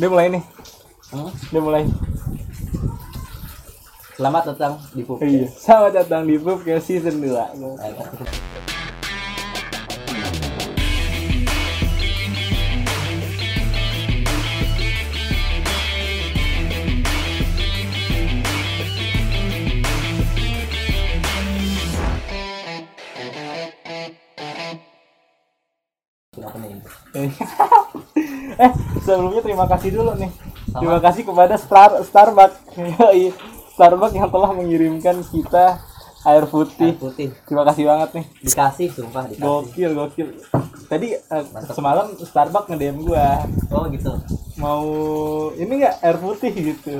Dia mulai nih. Dia mulai. Selamat datang di Pub. Iya. Selamat datang di Pub ke season 2. Sebelumnya terima kasih dulu nih. Terima kasih kepada Starbucks. Starbucks yang telah mengirimkan kita air putih. Terima kasih banget nih. Dikasih. Gokil. Tadi semalam Starbucks nge-DM gua. Oh gitu. Mau ini enggak air putih gitu.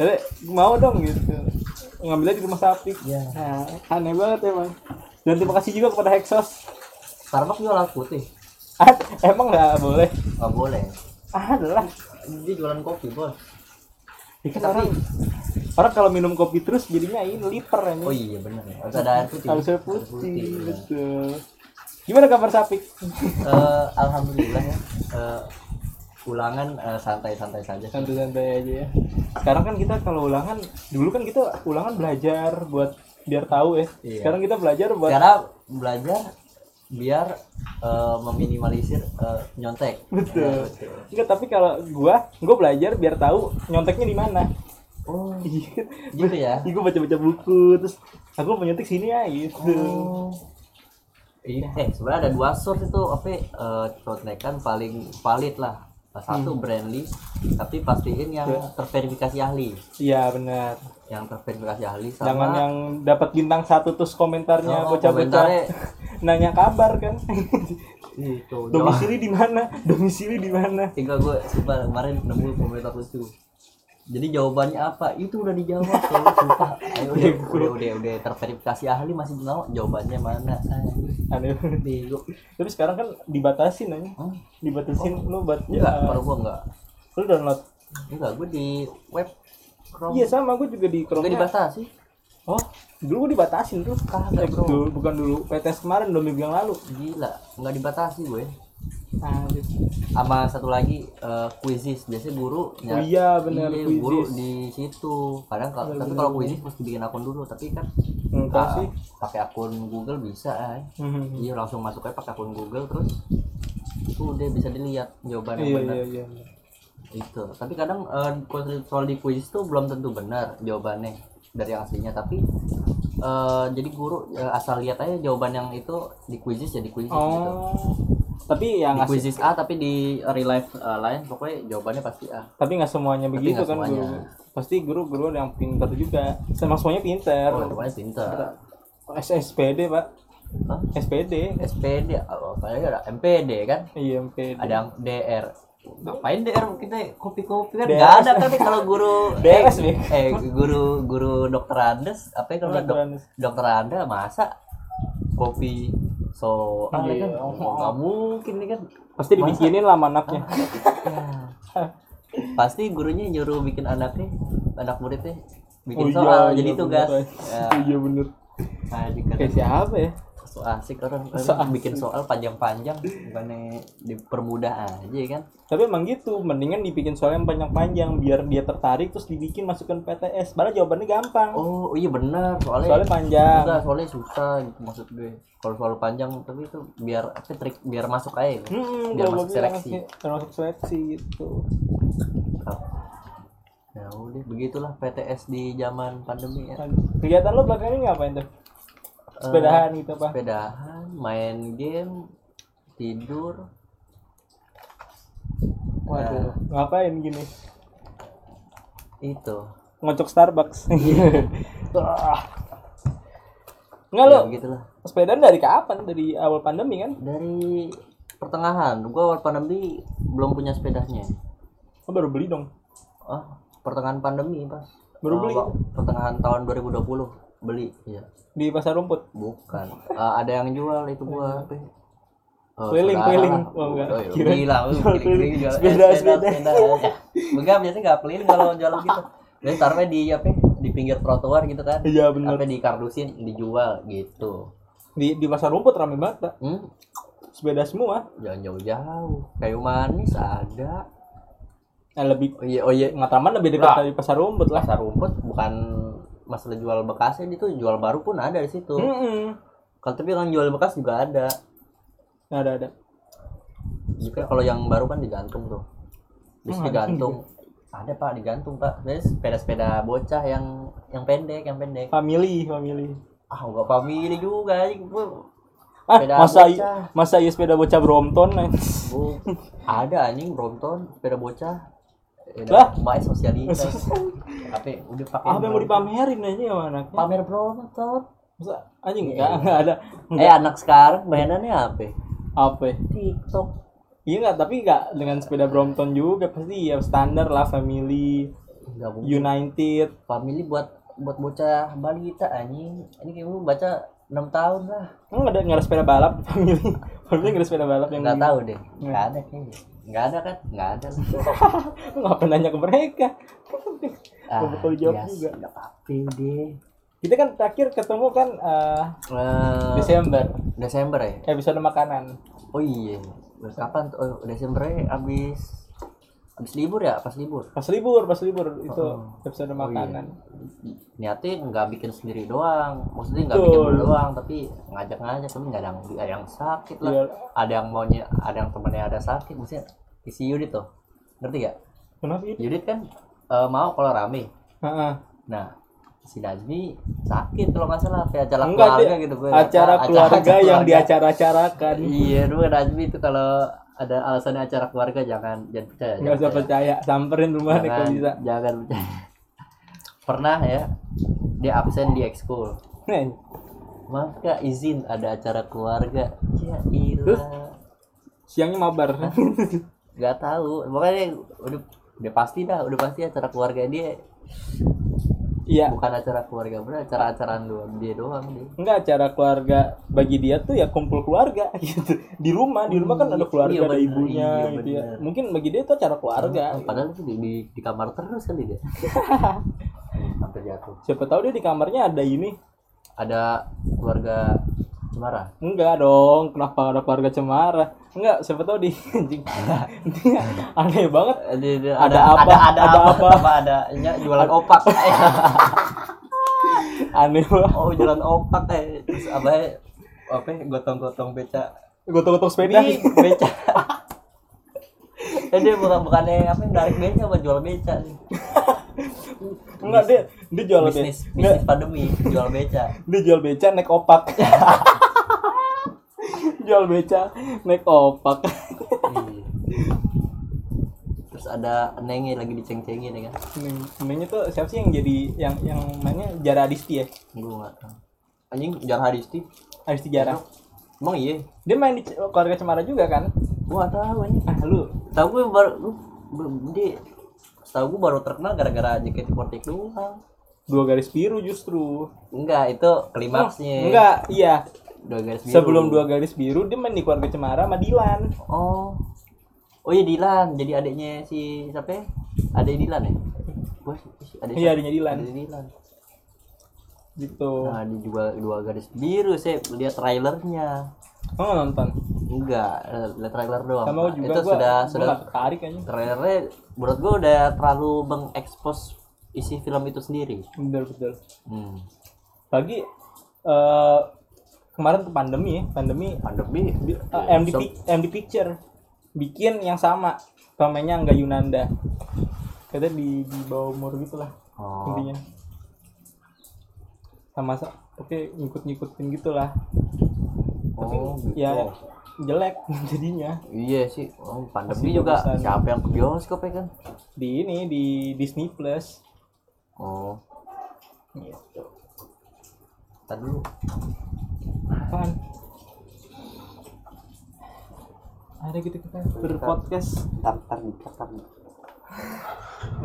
Jadi mau dong gitu. Ngambilnya di rumah sapi. Iya. Nah, aneh banget emang. Dan terima kasih juga kepada Hexos. Starbucks jual air putih. Emang nggak boleh adalah dia jualan kopi bos ya, kan orang kalau minum kopi terus jadinya ini liper ya. Oh iya benar ya, harus ada air putih. Betul. Gimana kabar Sapik? Alhamdulillah ya, ulangan santai-santai aja ya. Sekarang kan kita kalau ulangan, dulu kan kita ulangan belajar buat biar tahu ya. Iya. Sekarang kita belajar biar meminimalisir nyontek. Betul. Enggak, tapi kalau gua belajar biar tahu nyonteknya di mana. Oh, gitu ya. Gua baca-baca buku terus aku mau nyontek sini ya gitu. Oh. Iya. Sebenarnya ada dua source itu contekan paling valid lah. Satu Brandly, tapi pastiin yang terverifikasi ahli. Iya benar. Yang terverifikasi ahli sama jangan yang dapat bintang 1 terus komentarnya bocah-bocah nanya kabar kan. Itu. Domisili di mana? Tinggal gue sumpah kemarin nemu komentar lucu. Jadi jawabannya apa? Itu udah dijawab kalau sumpah. Ayo udah terverifikasi ahli masih mau jawabannya mana? Aneh bego. Tapi sekarang kan dibatasin aja. Dibatasin lu buat enggak. Lu download. Enggak, gue di web Chrome. Iya sama, gue juga di Chrome. Enggak dibatasi. Oh, dulu gue dibatasin tuh kagak, Bro. Bukan dulu, PTS kemarin 2 minggu yang lalu. Gila, enggak dibatasi gue. Sama satu lagi Quizizz biasanya guru nyari. Oh iya benar, guru di situ. Kadang tapi kalau Quizizz mesti bikin akun dulu, tapi kan pakai akun Google bisa kan. Iya langsung masuk aja pakai akun Google terus tuh dia bisa dilihat jawaban yang benar. Iya. Itu. Tapi kadang soal di Quizizz tuh belum tentu benar jawabannya dari yang aslinya, tapi jadi guru asal lihat aja jawaban yang itu di Quizizz jadi Quizizz gitu. Tapi yang ngasih Quizizz A tapi di real life lain pokoknya jawabannya pasti A. Tapi nggak semuanya begitu kan semuanya. Guru. Pasti guru yang pintar juga. Semuanya pintar. Oh, semuanya pintar. SPD, Pak. Hah? SPD. Apalagi ada MPD kan? Iya, MPD. Ada yang DR. Ngapain DR? Kita kopi-kopi kan nggak ada kan kalau guru DRS nih. Guru dokter Andes, apa ya kalau dokter Andes masa kopi kan nggak mungkin nih kan pasti dibikinin lah anaknya. Pasti gurunya nyuruh bikin anak muridnya bikin soal jadi tugas. Iya bener. Kayak siapa ya? So asik orang bikin soal panjang-panjang, bukannya dipermudah aja kan? Tapi emang gitu, mendingan dibikin soal yang panjang-panjang biar dia tertarik terus dibikin masukin PTS. Padahal jawabannya gampang. Oh iya benar, soalnya panjang. Enggak, soalnya susah gitu maksud gue. Kalau soal panjang tapi itu biar trik biar masuk aja. Gitu. Biar masuk seleksi. Gitu. Ya udah begitulah PTS di zaman pandemi ya. Kegiatan lo belakangan ini ngapain tuh? Sepedahan gitu apa? Sepedahan, main game, tidur. Waduh, ngapain gini? Itu ngocok Starbucks. Nggak lo? Ya, gitulah. Sepedaan dari kapan? Dari awal pandemi kan? Dari pertengahan. Gua awal pandemi belum punya sepedanya. Oh, baru beli dong? Pertengahan pandemi pas. Baru beli? Pertengahan tahun 2020. Beli ya di pasar rumput bukan ada yang jual itu gua keliling gila sepeda enggak biasanya enggak keliling kalau jalan gitu dia taruhnya di pinggir trotoar gitu kan. Iya benar, sampai dikardusin dijual gitu di pasar rumput ramai banget. Sepeda semua jangan jauh-jauh, kayu manis ada Lebih oh iya Matraman lebih dekat dari pasar rumput lah. Pasar rumput bukan masalah jual bekasnya, itu jual baru pun ada di situ. Kalau tapi kan jual bekas juga ada. Ada. Jika kalau yang baru kan digantung tuh. Bisa digantung. Ada Pak, digantung Pak. Dari sepeda-sepeda bocah yang pendek. Family. Ah, enggak family juga anjing. Masa iya sepeda bocah Brompton. Ada anjing Brompton, sepeda bocah. Lah, main sosialita. Tapi udah pakai. Apa yang mau dipamerin aja ya anaknya? Pamer Brompton. Masa anjing enggak ada. Anak sekarang mainannya apa? TikTok. Iya enggak, tapi enggak dengan sepeda Brompton juga pasti ya standar lah family. United family buat bocah balita anjing. Ini kayak lu baca 6 tahun lah. Enggak ada sepeda balap family. Family enggak ada sepeda balap yang enggak tahu deh. Enggak ada kayaknya. Enggak ada. Ngapain nanya ke mereka? Betul jawab juga. Enggak apa-apa deh. Kita kan terakhir ketemu kan Desember ya. Episode makanan. Oh iya. Kapan tuh? Oh, Desembernya abis libur ya? Pas libur itu episode makanan. Iya. Niatnya nggak bikin sendiri doang, maksudnya nggak bikin doang, tapi ngajak-ngajak. Tapi nggak ada yang sakit lah. Iya. Ada yang temennya ada sakit, maksudnya isi Yudit tuh, ngerti gak? Kenapa Yudit? Yudit kan mau kalau rame. Nah. Si Najmi sakit kalau nggak salah acara keluarga yang diacara-acarakan. Iya, dulu Najmi itu kalau ada alasannya acara keluarga jangan percaya. Nggak usah percaya, samperin rumahnya kalau bisa. Jangan percaya. Pernah ya dia absen di ekskul. Maka izin ada acara keluarga. Ya ilah. Siangnya mabar. Nggak tahu, makanya udah pasti acara keluarga dia. Iya. Bukan acara keluarga, bener acara-acaraan doang dia doang. Enggak, acara keluarga bagi dia tuh ya kumpul keluarga gitu. Di rumah kan ada keluarga, ada ibunya gitu ya. Mungkin bagi dia itu acara keluarga. Padahal itu di kamar terus kali dia. Sampai jatuh. Siapa tahu dia di kamarnya ada ini. Ada keluarga Cemara. Enggak dong, kenapa ada keluarga Cemara? Enggak, siapa tahu di anjing. Aneh banget. Ada jualan opak. Aneh banget. Oh, jualan opak kayak terus abai gotong-gotong beca. Gotong-gotong sepeda beca. Dia bukannya narik beca, jual beca sih. Enggak, dia jual beca. Bisnis pandemi, jual beca. Dia jual beca naik opak. Jual beca naik opak. Terus ada Nengnya lagi diceng-cengin ya kan. Nengnya tuh siapa sih yang jadi yang namanya Jara Adisti ya? Gua enggak tahu. Anjing Jara Adisti. Adisti Jara. Emang iya. Dia main di keluarga Cemara juga kan? Gua enggak tahu anjing. Ah lu, tahu gue baru terkenal gara-gara JKT48 doang. Dua Garis Biru justru. Enggak, itu klimaksnya. Enggak, iya. Dua Garis Biru. Sebelum Dua Garis Biru dia main di Keluarga Cemara sama Dilan. Oh iya Dilan, jadi adiknya si siapa? Adik Dilan ya? Iya adiknya Dilan. Gitu. Nah di Dua Garis Biru saya lihat trailernya. Oh nonton? Enggak, lihat trailer doang. Sama juga itu sudah tertarik aja. Trailernya menurut gua udah terlalu mengekspos isi film itu sendiri. Betul. Bagi kemarin tuh pandemi. MD Picture bikin yang sama, pemainnya nggak Yunanda, katanya di bawah umur gitulah intinya, sama oke ngikut-ngikutin gitulah, tapi gitu. Ya jelek jadinya. Iya sih, pandemi juga pesan. Siapa yang ke bioskop ya kan? Di Disney Plus. Gitu. Tadi dulu. Apaan? Ada gitu kita berpodcast. Tar. Nggak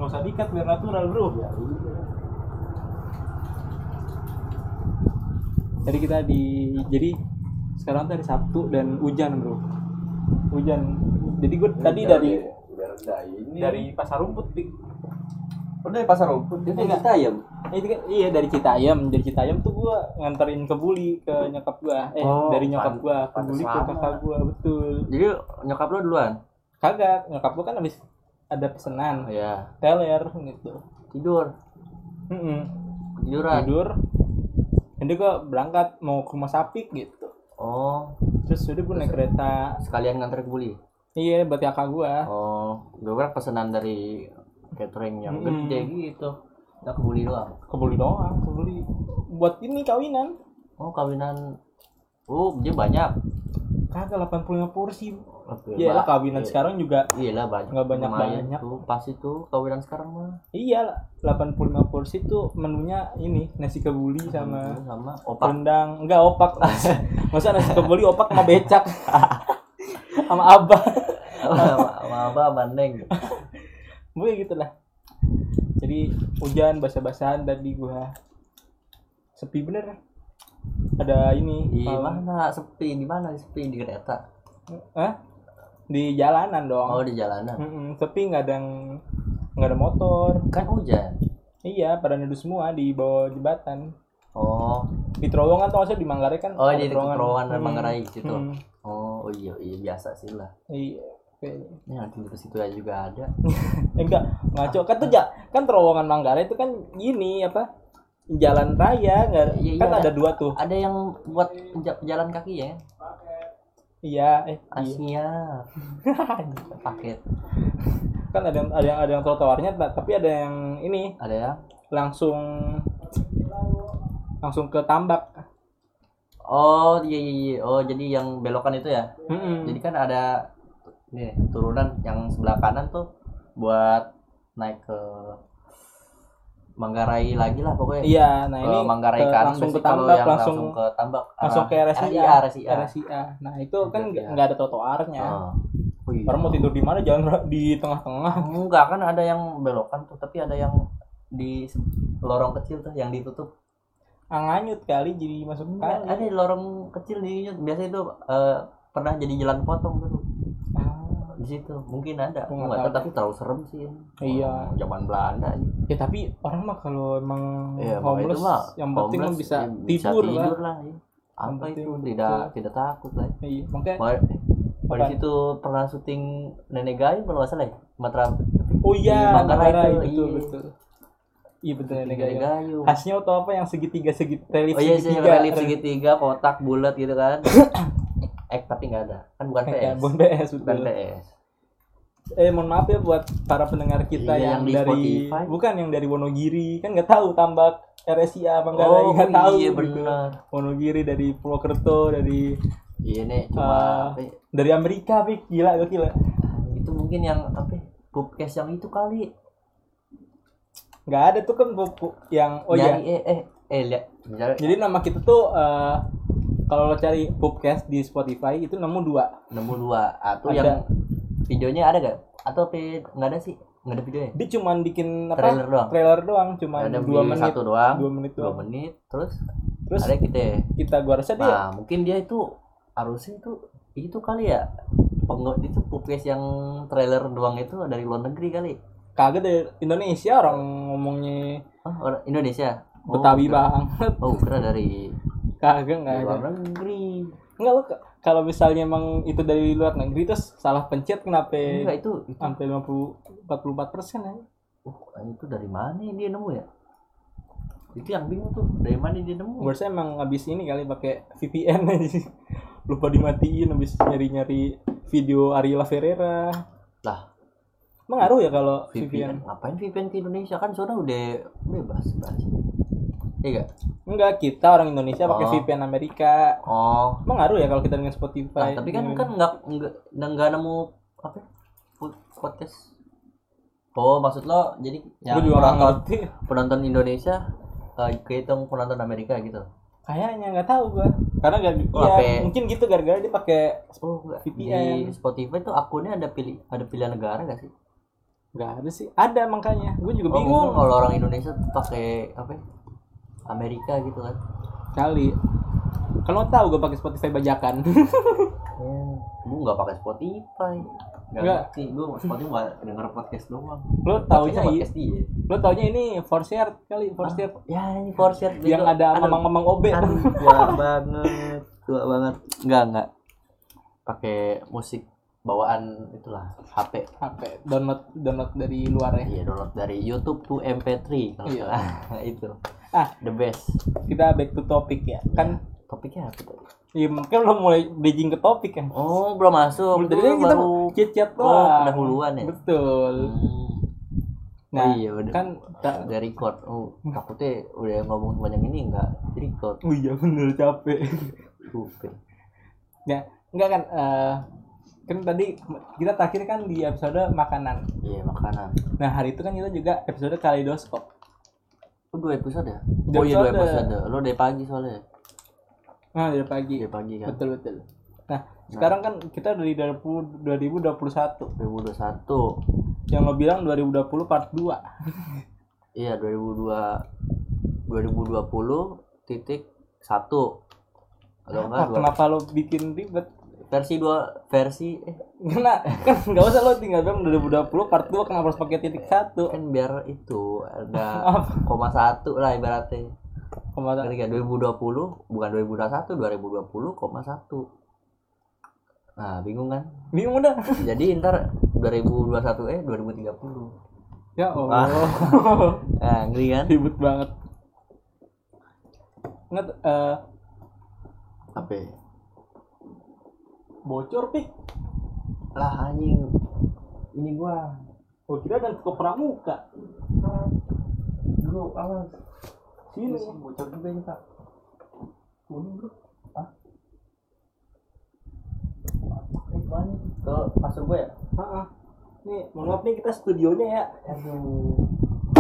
usah dikat, biar natural bro. Ya, iya. Jadi jadi sekarang tuh hari Sabtu dan hujan bro. Jadi gue tadi dari pasar rumput dik. Dari pasar rumput itu Citayam. Iya dari Citayam tuh gue nganterin ke Buli ke nyokap gue. Dari nyokap gue ke Buli ke kakak gue, betul. Jadi nyokap lo duluan? Kagak, nyokap gue kan habis ada pesanan, ya. Teler gitu. Tidur. Tiduran. Tidur. Jadi gue berangkat mau ke rumah sapi gitu. Oh. Terus udah gue naik kereta. Sekalian nganter ke Buli. Iya, buat kakak gue. Oh, gue berangkat pesanan dari catering yang gede gitu. Nah, ke Buli doang. Ke Buli doang, ke Buli. Buat ini kawinan. Oh, kawinan. Oh, dia banyak. Kagak 85 kursi. Iyalah kawinan iya. Sekarang juga. Iyalah banyak. Enggak banyak-banyak tuh. Pas itu kawinan sekarang mah. Iya, 85 kursi tuh menunya ini nasi kebuli sama opak. Rendang, enggak opak. Masa nasi kebuli opak sama becak. Sama abah. Sama abah bandeng. Gue gitulah. Jadi hujan basah-basahan tadi gua. Sepi bener. Ada ini di mana sepi, di mana sepi? Di kereta, di jalanan dong. Oh, di jalanan. Sepi, nggak ada motor, kan hujan. Iya, pada nedu semua di bawah jembatan. Oh, di terowongan tuh maksudnya di Manggarai kan. Oh, di terowongan Manggarai gitu. Oh iya biasa sih lah. Iya, ini nanti di situ aja juga ada. Enggak ngaco kan tuh kan terowongan Manggarai itu kan gini apa jalan raya nggak iya, kan ada dua tuh, ada yang buat jalan kaki ya. Iya Asia paket kan ada yang trotoarnya tapi ada yang ini ada ya langsung ke tambak. Oh iya. Oh jadi yang belokan itu ya. Jadi kan ada nih turunan yang sebelah kanan tuh buat naik ke Manggarai lagi lah pokoknya. Iya, nah ini Manggarai kan langsung ke tambak, langsung ke RSIA. Nah, itu kan enggak ada trotoarnya. Oh iya. Orang mau tidur di mana? Jangan di tengah-tengah. Enggak, kan ada yang belokan tuh, tapi ada yang di lorong kecil tuh yang ditutup. Anganyut kali jadi masuk kali. Ada di lorong kecil nih, biasanya itu pernah jadi jalan potong tuh. Di situ mungkin ada enggak, tapi terlalu serem sih. Iya, zaman Belanda aja. Ya tapi orang mah kalau emang homeless yang penting bisa tidur lah ya. Apa itu tidak takut lah. Iya, makanya di situ pernah syuting Nenek Gayung kalau enggak salah ya. Matra. Oh iya, Manggarai betul. Iya betul Nenek Gayung. Khasnya atau apa yang relif segitiga kotak bulat gitu kan. Tapi nggak ada kan, bukan PS. Bukan PS. Mohon maaf ya buat para pendengar kita yang dari Spotify. Bukan yang dari Wonogiri kan nggak tahu tambak RSIA Manggarai nggak tahu. Iya benar. Wonogiri dari Purwokerto dari. Iya nih cuma dari Amerika pik gila. Itu mungkin yang apa? Podcast yang itu kali. Nggak ada tuh kan buku yang lihat. Jadi nama kita tuh. Kalau lo cari podcast di Spotify itu nemu dua atau ada. Yang videonya ada gak? Atau nggak ada sih, nggak ada videonya. Dia cuma bikin apa? Trailer doang cuma 2 menit. 2 menit terus ada kita gua rasa dia. Nah mungkin dia itu harusnya itu kali ya. Itu podcast yang trailer doang itu dari luar negeri kali. Kagak dari Indonesia orang ngomongnya. Orang Indonesia. Betawi banget. Oh kira dari kagak enggak ada. Luar negeri. Enggak lo kalau misalnya emang itu dari luar negeri terus salah pencet kenapa? Enggak itu sampai 44% ya. Itu dari mana dia nemu ya? Itu yang bingung tuh, dari mana dia nemu? Berarti emang habis ini kali pakai VPN aja. Lupa dimatiin habis nyari-nyari video Ariela Ferreira. Lah. Mengaruh ya kalau VPN. Ngapain VPN ke Indonesia kan soalnya udah bebas. Enggak, kita orang Indonesia pakai VPN Amerika. Oh. Mengaruh ya kalau kita dengan Spotify. Nah, tapi kan enggak nemu apa? Podcast. Oh, maksud lo jadi yang penonton Indonesia kehitung penonton Amerika gitu. Kayaknya enggak tahu gua. Karena mungkin gitu gara-gara dia pakai VPN. Di Spotify tuh akunnya ada pilihan negara enggak sih? Enggak ada sih. Ada makanya. Gua juga bingung kalau orang Indonesia pakai apa? Amerika gitu kan kali. Kalau tahu gue pakai Spotify bajakan. Gue nggak pakai Spotify. Nggak sih, gue Spotify nggak denger podcast doang. Lo taunya ini for share. Ya ini for share yang gitu. Ada mamang obet. Tua banget. Nggak pakai musik bawaan itulah HP download dari luar ya. Iya, download dari YouTube to MP3 kalau iya. Itu. The best. Kita back to topic ya. Kan topiknya apa tuh? Iya, mungkin belum mulai bridging ke topik kan. Oh, belum masuk. Jadi kita baru chit-chat doang. Pendahuluan ya. Betul. Nah, iya, udah. Kan udah record. Oh, takutnya udah ngomong banyak ini enggak record. Oh iya, bener capek. Oke. Ya, enggak kan kan tadi kita terakhir kan di episode makanan. Iya, makanan. Nah, hari itu kan kita juga episode kaleidoskop. Oh, 2 episode ya? Oh iya, 2 episode. Lo dari pagi soalnya. Nah, dari pagi. Dari pagi kan. Betul. Nah, sekarang kan kita dari 2021. Yang lo bilang 2020 part 2. Iya, 2020.1. Kenapa lo bikin ribet? Versi 2. Kan enggak usah lo tinggal bilang 2020 part 2 kenapa harus pakai titik 1? Kan biar itu ada koma 1 lah ibaratnya. Kemarin 2020 bukan 2021, 2020,1. Nah, bingung kan? Bingung udah. Jadi ntar 2021 2030. Ya Allah. Nah, ngeri kan? Ribut banget. Ingat apa? Bocor, Pi. Lah anjing. Ini gua. Oh, kira dan ke pramuka. Dulu awas. Ini bocor juga ini, Kak. Kuning, Bro. Hah? Ini ke pasar gue ya? Heeh. Nih, mohon maaf nih kita studionya ya. Aduh.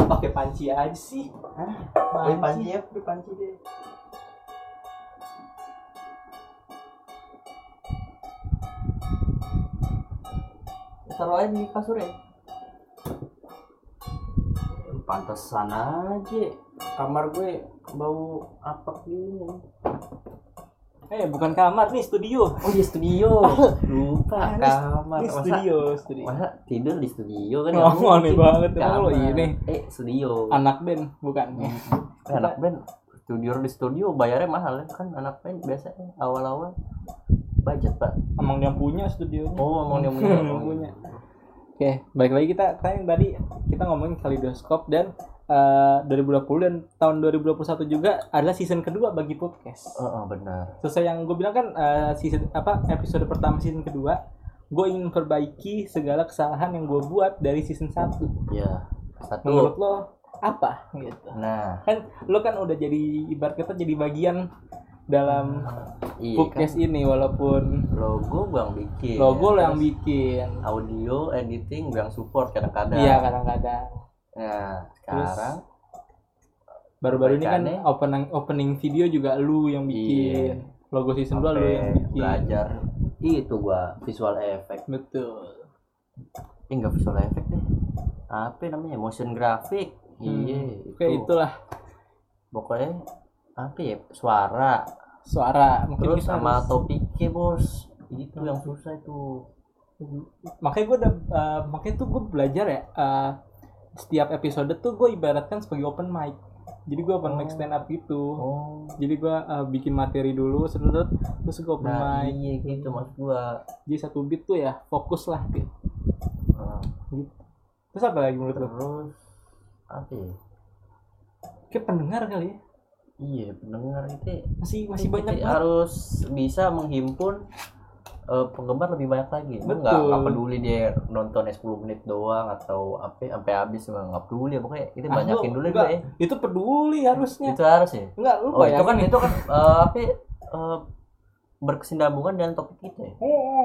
Pakai panci aja sih. Hah? Pakai panci deh. Taruh aja di kasur ya. Pantesan aja. Kamar gue bau apek gini. Bukan kamar nih, studio. Oh iya, studio. Lupa kamar. Ini studio. Masa tidur di studio kan? Oh, aneh banget kalau ini. Studio. Anak band bukan. Anak band tidur di studio bayarnya mahal ya kan, anak band biasanya awal-awal budget, Pak. Emang yang punya studionya. Oh, emang yang punya. Oke, balik lagi kita tadi kita ngomongin kaleidoskop dan 2020 dan tahun 2021 juga adalah season kedua bagi podcast. Benar. Sesuai yang gue bilang kan episode pertama season kedua, gue ingin memperbaiki segala kesalahan yang gue buat dari season 1. Iya. Menurut lo apa gitu? Nah, kan lo kan udah jadi ibarat kata jadi bagian dalam podcast kan, ini walaupun logo gue yang bikin. Logo lo yang bikin. Audio editing gue yang support kadang-kadang. Iya, kadang-kadang. Nah, sekarang baru-baru ini kan opening video juga lu yang bikin. Logo season 2 lu yang bikin. Belajar itu gua visual effect. Betul. Enggak visual effect deh. Apa namanya? Motion graphic. Iya, itu. Itulah. Pokoknya apa ya? Suara. Mungkin terus sama topiknya, Bos. Itu yang susah itu. Makanya gue belajar ya setiap episode tuh gue ibaratkan sebagai open mic. Jadi gue open mic stand up gitu. Jadi gue bikin materi dulu sedot terus gue open mic. Iya gitu maksud gue. Jadi satu beat tuh ya fokus lah gitu. Gitu. Terus apa lagi menurut lo? Terus apa ya? Kayak pendengar kali ya? Iya, pendengar itu masih banyak banget. Harus bisa menghimpun penggemar lebih banyak lagi. Enggak peduli dia nontonnya 10 menit doang atau sampai habis, enggak peduli pokoknya itu banyakin dulu deh. Ya. Itu peduli harusnya. Itu harus ya? Enggak, lu bayangin. Itu kan berkesinambungan dengan topik kita. Heeh.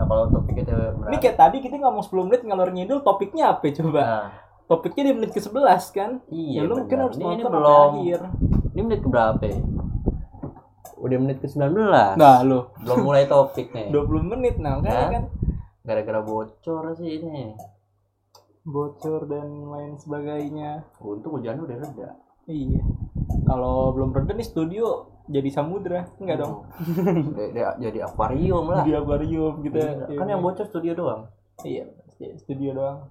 Nah, kalau topik kita ini kayak tadi kita ngomong 10 menit ngalor ngidul, topiknya apa coba? Nah. Topiknya di menit ke-11 kan? Iya. Ya lu mungkin harus nonton sampai akhir. Ini menit ke berapa ya? Udah menit ke-19. Nah, lo belum mulai topiknya. 20 menit kan? Gara-gara bocor sih ini. Bocor dan lain sebagainya. Untung hujannya udah reda. Iya. Kalau belum reda nih studio jadi samudra, enggak dong. Jadi akuarium lah. Jadi akuarium gitu. Kan yang bocor studio doang. Iya, studio doang.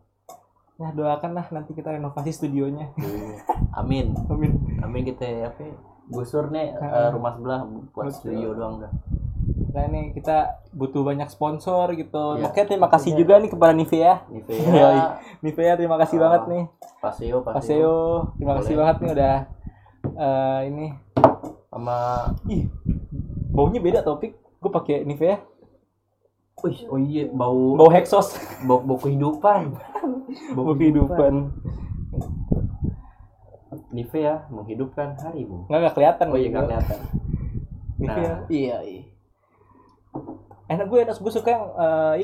Nah, doakanlah nanti kita renovasi studionya. Amin. Amin kita gusur nih rumah sebelah buat studio doang dah. Nah nih kita butuh banyak sponsor gitu. Ya, oke, terima kasih juga nih kepada Nivea. Nivea terima kasih banget nih. Paseo. Terima kasih banget nih udah ini sama baunya beda topik. Gue pakai Nivea. Wih, oh iya, bau Hexos, bau kehidupan. Bau kehidupan. Nivea menghidupkan harimu. Enggak kelihatan. Oh iya, enggak kelihatan. Nivea. Nah, iya. Enak gue suka yang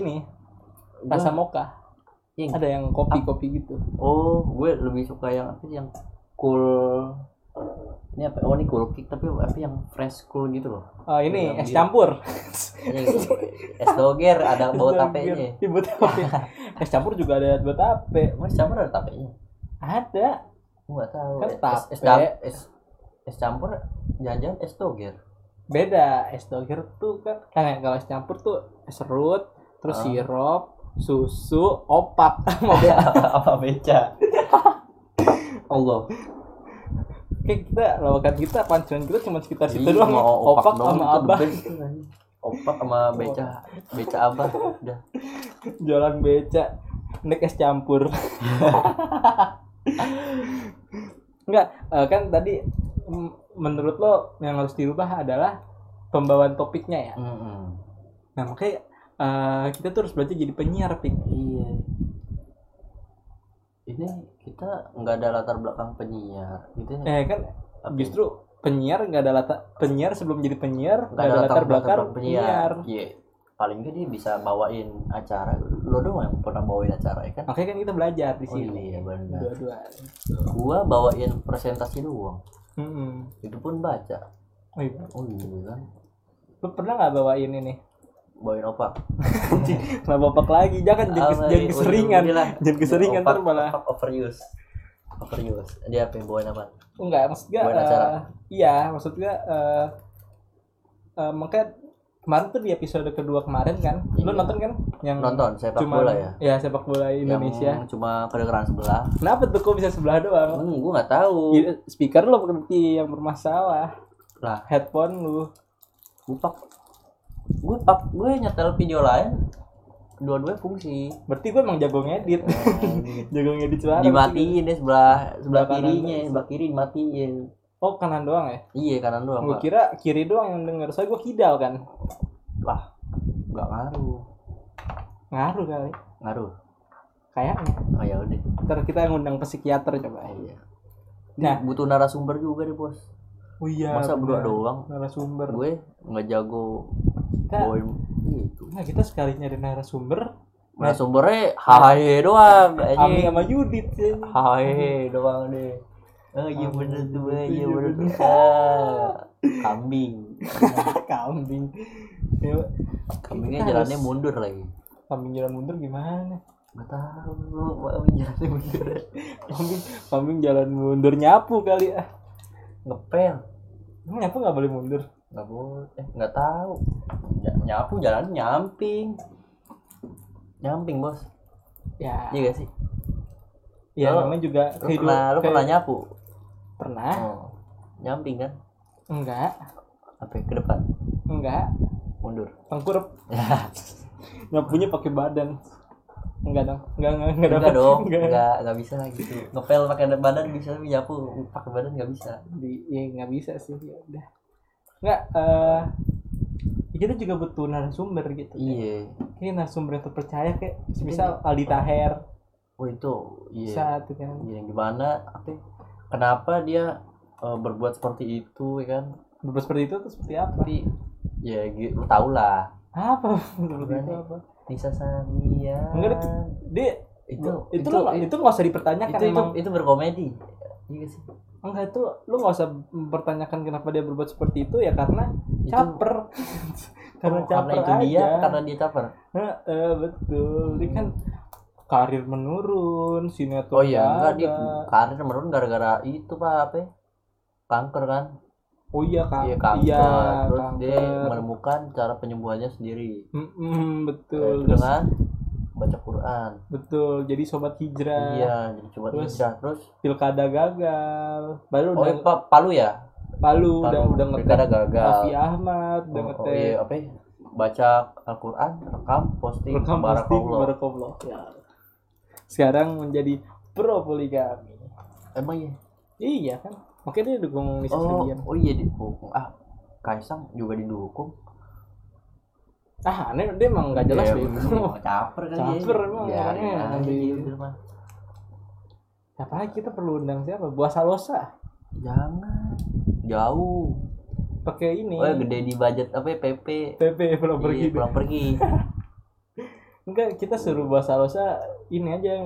ini rasa mocha. Yang ada yang kopi-kopi gitu. Oh, gue lebih suka yang apa sih, yang cool. Ini apa? Oh, ini cool kick tapi apa yang fresh cool gitu loh. Oh, ini es campur. Es doger ada bau tapenya. Ibu tape. Es campur juga ada bau tape. Mas campur ada tapenya. Ada. Gua enggak tahu. Es campur jangan-jangan es doger. Beda, es doger tuh kan kalau es campur tuh es serut, terus sirup, susu, opak sama apa beca. Allah. Oke, kita lawakan kita pancuran kita cuma sekitar situ doang. Opak sama abah. Opak sama beca abah udah. Jualan beca, nek es campur. Enggak, kan tadi menurut lo yang harus dirubah adalah pembawaan topiknya ya. Mm-hmm. Nah makanya kita tuh harus belajar jadi penyiar, Pik. Iya. Ini kita nggak ada latar belakang penyiar, gitu ya? Kan tapi justru penyiar nggak ada latar penyiar sebelum jadi penyiar nggak ada latar belakang penyiar. Iya. Paling gak dia bisa bawain acara. Lo doang yang pernah bawain acara ya kan? Makanya kan kita belajar di sini. Iya benar. Gua bawain presentasi doang. Itu pun baca. Oh iya. Oh iya. Lo pernah nggak bawain ini? Bawain opak. Nah opak lagi jangan jangan keseringan ntar malah. Overuse. Dia apa yang bawain apa? Enggak maksudnya. Bawain acara. Iya maksudnya makanya. Kemarin tuh di episode kedua kemarin kan, lu nonton kan? Yang nonton sepak bola ya? Ya sepak bola Indonesia. Yang cuma kedengeran sebelah. Kenapa tuh kok bisa sebelah doang? Gue nggak tahu. Speaker lo berarti yang bermasalah. Lah headphone lu. Gue nyetel video lain. Dua-duanya fungsi. Berarti gue emang jago ngedit. Jago ngedit suara. Dimatiin deh sebelah kirinya, sebelah kiri dimatiin. Oh kanan doang ya? Iya kanan doang. Gue kira kiri doang yang denger, soalnya gue kidal kan. Lah, nggak ngaruh. Ngaruh kali? Ngaruh. Kayaknya. Oh ya udah. Ntar kita ngundang psikiater coba. Iya. Nah butuh narasumber juga deh bos. Oh iya. Masa berdua doang? Narasumber. Gue nggak jago. Nah kita sekali nyari narasumber. Narasumbernya hahahe doang. Ami sama Yudit. Hahahe doang deh. Oh iya bener tuh, kambing. Kambingnya jalannya mundur lagi. Kambing jalan mundur gimana? Gak tau, kambing jalannya mundur. Kambing jalan mundur nyapu kali ah. Ngepel. Nyapu gak boleh mundur? Gak boleh, gak tau. Nyapu jalannya nyamping. Nyamping bos. Ya. Iya gak sih? Ya namanya juga kehidupan. Lu pernah nyapu? Pernah. Oh. Nyamping kan? Enggak. Apa ke depan? Enggak. Mundur. Tengkurap. Nyapunya pakai badan. Enggak bisa gitu. Ngepel pakai badan bisa, nyapu pakai badan enggak bisa. Enggak bisa sih, ya udah. Enggak kita juga butuh narasumber gitu. Iya. Ini narasumber yang terpercaya kayak misal Aldi Taher. Oh itu, iya. Satu kan. Iya, gimana? Apa? Kenapa dia berbuat seperti itu, ya kan? Berbuat seperti itu tuh seperti apa? Tapi, ya, lu tahu lah. Apa? Apa? Nisa Samia. Enggak dia itu nggak usah dipertanyakan. Itu berkomedi. Iya sih. Enggak itu lu nggak usah mempertanyakan kenapa dia berbuat seperti itu ya karena itu, caper. Karena itu aja. Karena dia caper. Betul. Dia kan karir menurun, sinetron. Oh iya, enggak dia karir menurun gara-gara itu apa? Kanker kan? Oh iya kan? Iya kanker. Iya, terus kanker. Dia menemukan cara penyembuhannya sendiri. Betul. Dengan baca Quran. Betul. Jadi sobat hijrah. Iya, jadi sobat hijrah. Terus pilkada gagal. Baru Palu ya? Palu udah ngetek. Pilkada gagal. Raffi Ahmad udah ngetek. Apa? baca Al-Quran, rekam, posting, barakallah. Ya. Sekarang menjadi pro poligami. Emang ya? Iya kan. Makanya dia dukung Nisa Febrian. Oh iya didukung. Ah, Kaisang juga didukung. Ah, aneh dia emang enggak jelas dia. Caper kali ya. Caper emang orangnya. Siapa kita perlu undang siapa? Buah Salosa. Jangan. Jauh. Pakai ini. Oh, gede di budget apa ya? PP belum pergi. Belum pergi. Enggak, kita suruh Buah Salosa ini aja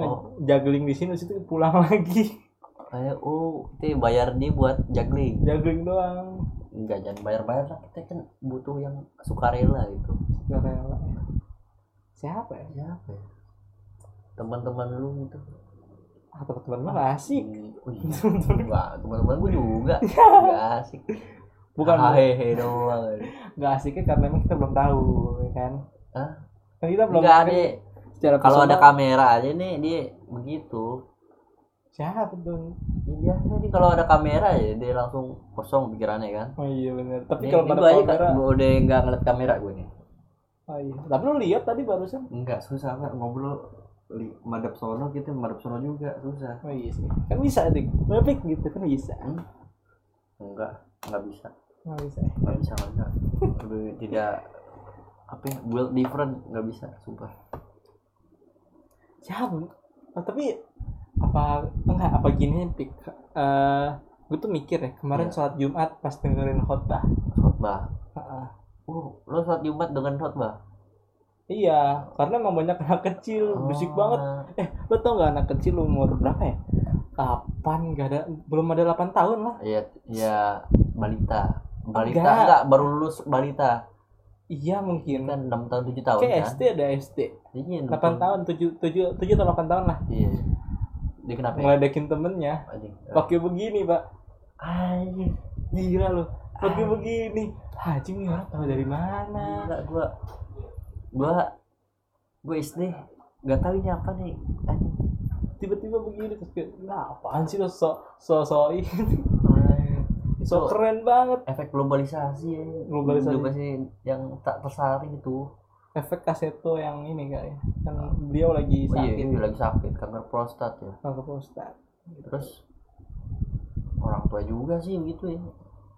juggling di sini situ pulang lagi. Kayak kita bayar dia buat juggling. Juggling doang. Enggak, jangan bayar-bayar lah, kita kan butuh yang sukarela gitu. Sukarela. Siapa ya? Siapa ya? Teman-teman lu gitu. Ah, teman-teman lu asik. Wah, teman-teman gua juga enggak asik. Bukan hehe doang. Enggak asiknya karena emang kita belum tahu, ya kan? Hah? Kan kita belum tahu. Kalau ada kamera aja nih dia begitu. Siapa dong? Biasanya nih kalau ada kamera ya dia langsung kosong pikirannya kan. Oh iya benar. Tapi kalau pada kamera gua udah enggak ngeliat kamera gue nih. Oh iya. Tapi lu lihat tadi barusan? Enggak, susah enggak ngobrol madep sono gitu, madep sono juga susah. Oh iya sih. Kan bisa dik. Mepik gitu kan bisa. Enggak bisa. Enggak bisa. Tidak apa ya? Build different enggak bisa, sumpah. Siapa? Oh, tapi apa gini pik gue tuh mikir ya kemarin sholat Jumat pas dengerin khotbah lo sholat Jumat dengan khotbah? Iya, karena emang banyak anak kecil bisik banget. Lo tau gak anak kecil umur berapa ya? 8 gak ada, belum ada 8 tahun lah. Iya balita enggak, baru lulus balita. Iya mungkin kan 6 tahun 7 tahun kayak kan? SD ada SD 8 tahun 7 atau 8 tahun lah. Iya dia kenapa? Ngeledekin temennya pakai begini pak. Anjing gila lu pakai begini. Anjing nggak tahu dari mana. Enggak, gue SD nggak tahu ini apa nih. Anjing tiba-tiba begini terus nah apaan sih lo soin so keren banget. Efek globalisasi yang tak tersaring itu. Efek Kaseto yang ini kali kan beliau lagi sakit. Iya, lagi sakit kanker prostat. Terus orang tua juga sih gitu ya.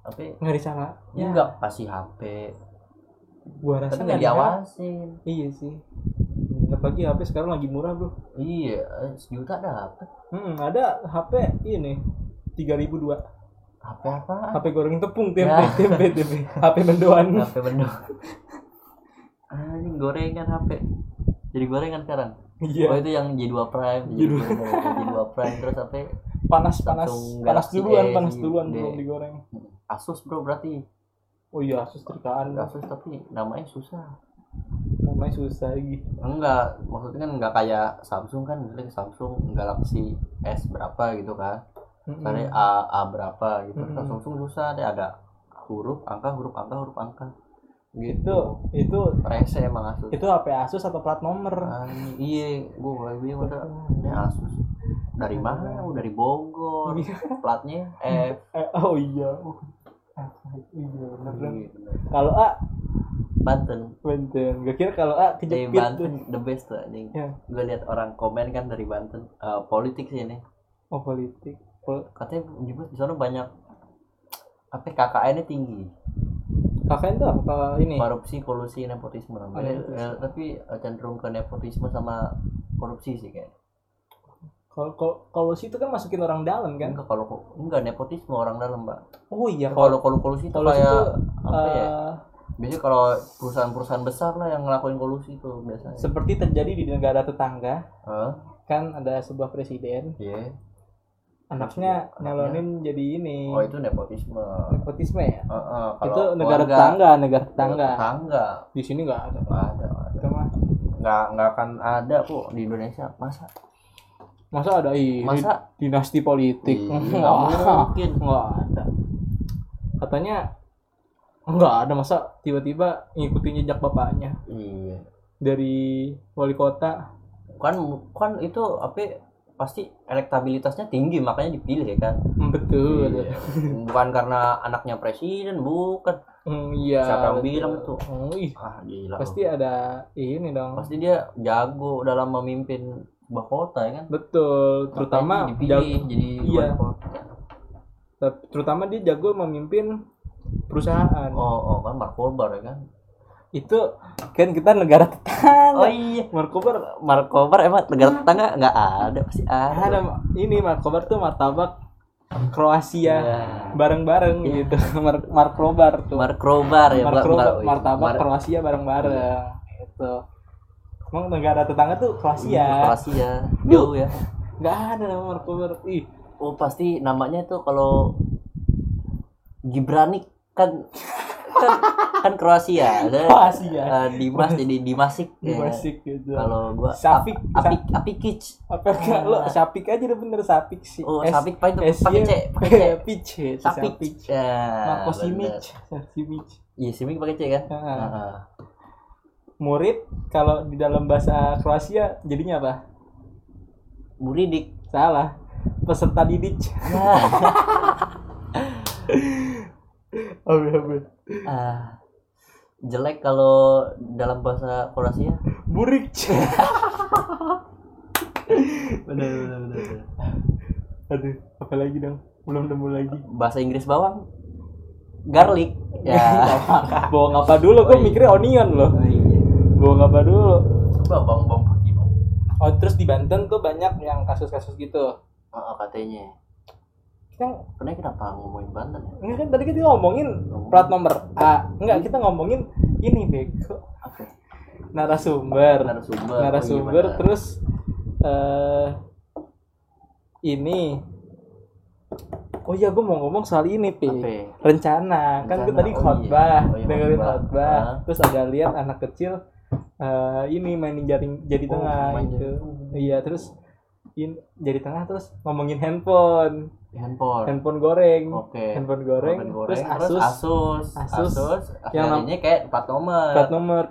Tapi nggak di sana. Ya enggak kasih HP. Gua rasa nggak diawasin. Iya sih. Apalagi HP sekarang lagi murah, bro. Iya, sejuta dapat. Ada HP ini 3.002. HP apa? HP goreng tepung tempe. HP mendoan. HP mendoan. Ini gorengan HP. Jadi gorengan sekarang. Iya. Oh itu yang J2 Prime terus HP panas duluan belum digoreng. Asus bro berarti. Oh iya Asus terikaan. Asus tapi namanya susah gitu. Enggak, maksudnya kan enggak kayak Samsung kan, misalnya Samsung Galaxy S berapa gitu kan. Karena A berapa gitu. Samsung susah deh ada huruf angka. Gitu itu rese emang Asus. Itu HP Asus atau plat nomor? Iya, gua lagi udah Asus. Dari mana? Dari Bogor. Platnya F. Oh iya. Iya benar. Kalau A Banten. Gua kira kalau A kejepit. Banten the best lah anjing. Yeah. Gua lihat orang komen kan dari Banten politik sih ini. Oh politik. Katanya di sana banyak apa KKN-nya tinggi. KKN itu apa ini? Korupsi, kolusi, nepotisme. Tapi cenderung ke nepotisme sama korupsi sih kayaknya. Kalau kolusi itu kan masukin orang dalam kan? Enggak nepotisme orang dalam, Pak. Oh iya. Kalau kolusi itu kayak apa ya? Biasanya kalau perusahaan-perusahaan besar lah yang ngelakuin kolusi itu biasanya. Seperti terjadi di negara tetangga. Kan ada sebuah presiden. Iya. Anaknya nyalonin jadi ini. Oh itu nepotisme ya. Itu negara tetangga. Di sini nggak ada. Itu mah nggak akan ada kok di Indonesia. Masa ada dinasti politik? Nggak mungkin. Nggak ada. Katanya nggak ada, masa tiba-tiba ngikutin jejak bapaknya. Iya. Dari wali kota. Kan itu apa? pasti elektabilitasnya tinggi, makanya dipilih ya kan. Betul. Iya. Bukan karena anaknya presiden, bukan. Iya. Siapa yang bilang itu? Gila. Pasti ada ini dong. Pasti dia jago dalam memimpin sebuah kota ya kan. Betul. Terutama dipilih jadi wali kota. Terutama dia jago memimpin perusahaan. Oh kan Mercubuana ya kan. Itu kan kita negara tetangga. Oh iya, Mercubuana emang negara tetangga enggak ada, pasti ada. Ini Mercubuana tuh martabak Kroasia bareng-bareng gitu. Mercubuana tuh. Mercubuana ya, martabak Kroasia bareng-bareng. Itu. Emang negara tetangga tuh Kroasia. Kroasia. Jauh ya. Enggak ada nama Mercubuana. Ih, oh pasti namanya tuh kalau Gibranik kan Kroasia ada Dimas jadi Dimasik gitu. Kalau gua Apik lo Sapik aja udah bener Sapik sih. Oh Sapik pakai C. Marco Simic. Iya Simic pakai C kan. Murid kalau di dalam bahasa Kroasia jadinya apa? Muridik. Salah. Peserta didik. Jelek kalau dalam bahasa Kroasia burik. Benar. Aduh, apa lagi dong? Belum nemu lagi. Bahasa Inggris bawang. Garlic. Ya. Bawang apa dulu? Gua mikirnya onion loh. Bawang apa dulu? Bawang putih. Oh, terus di Banten tuh banyak yang kasus-kasus gitu. Oh, katanya. Pernah kenapa ngomongin Banten ya? Enggak kan tadi kita ngomongin plat nomor A. Enggak, kita ngomongin ini beko. Oke. Narasumber oh, terus ini. Oh iya, gue mau ngomong soal ini, Pi. Rencana. Kan gue tadi khotbah, dengerin khotbah. Terus ada lihat anak kecil ini mainin jari tengah gitu. Iya, terus jari tengah terus ngomongin handphone goreng. Okay. Handphone goreng. Terus Asus. Akhirnya kayak plat nomor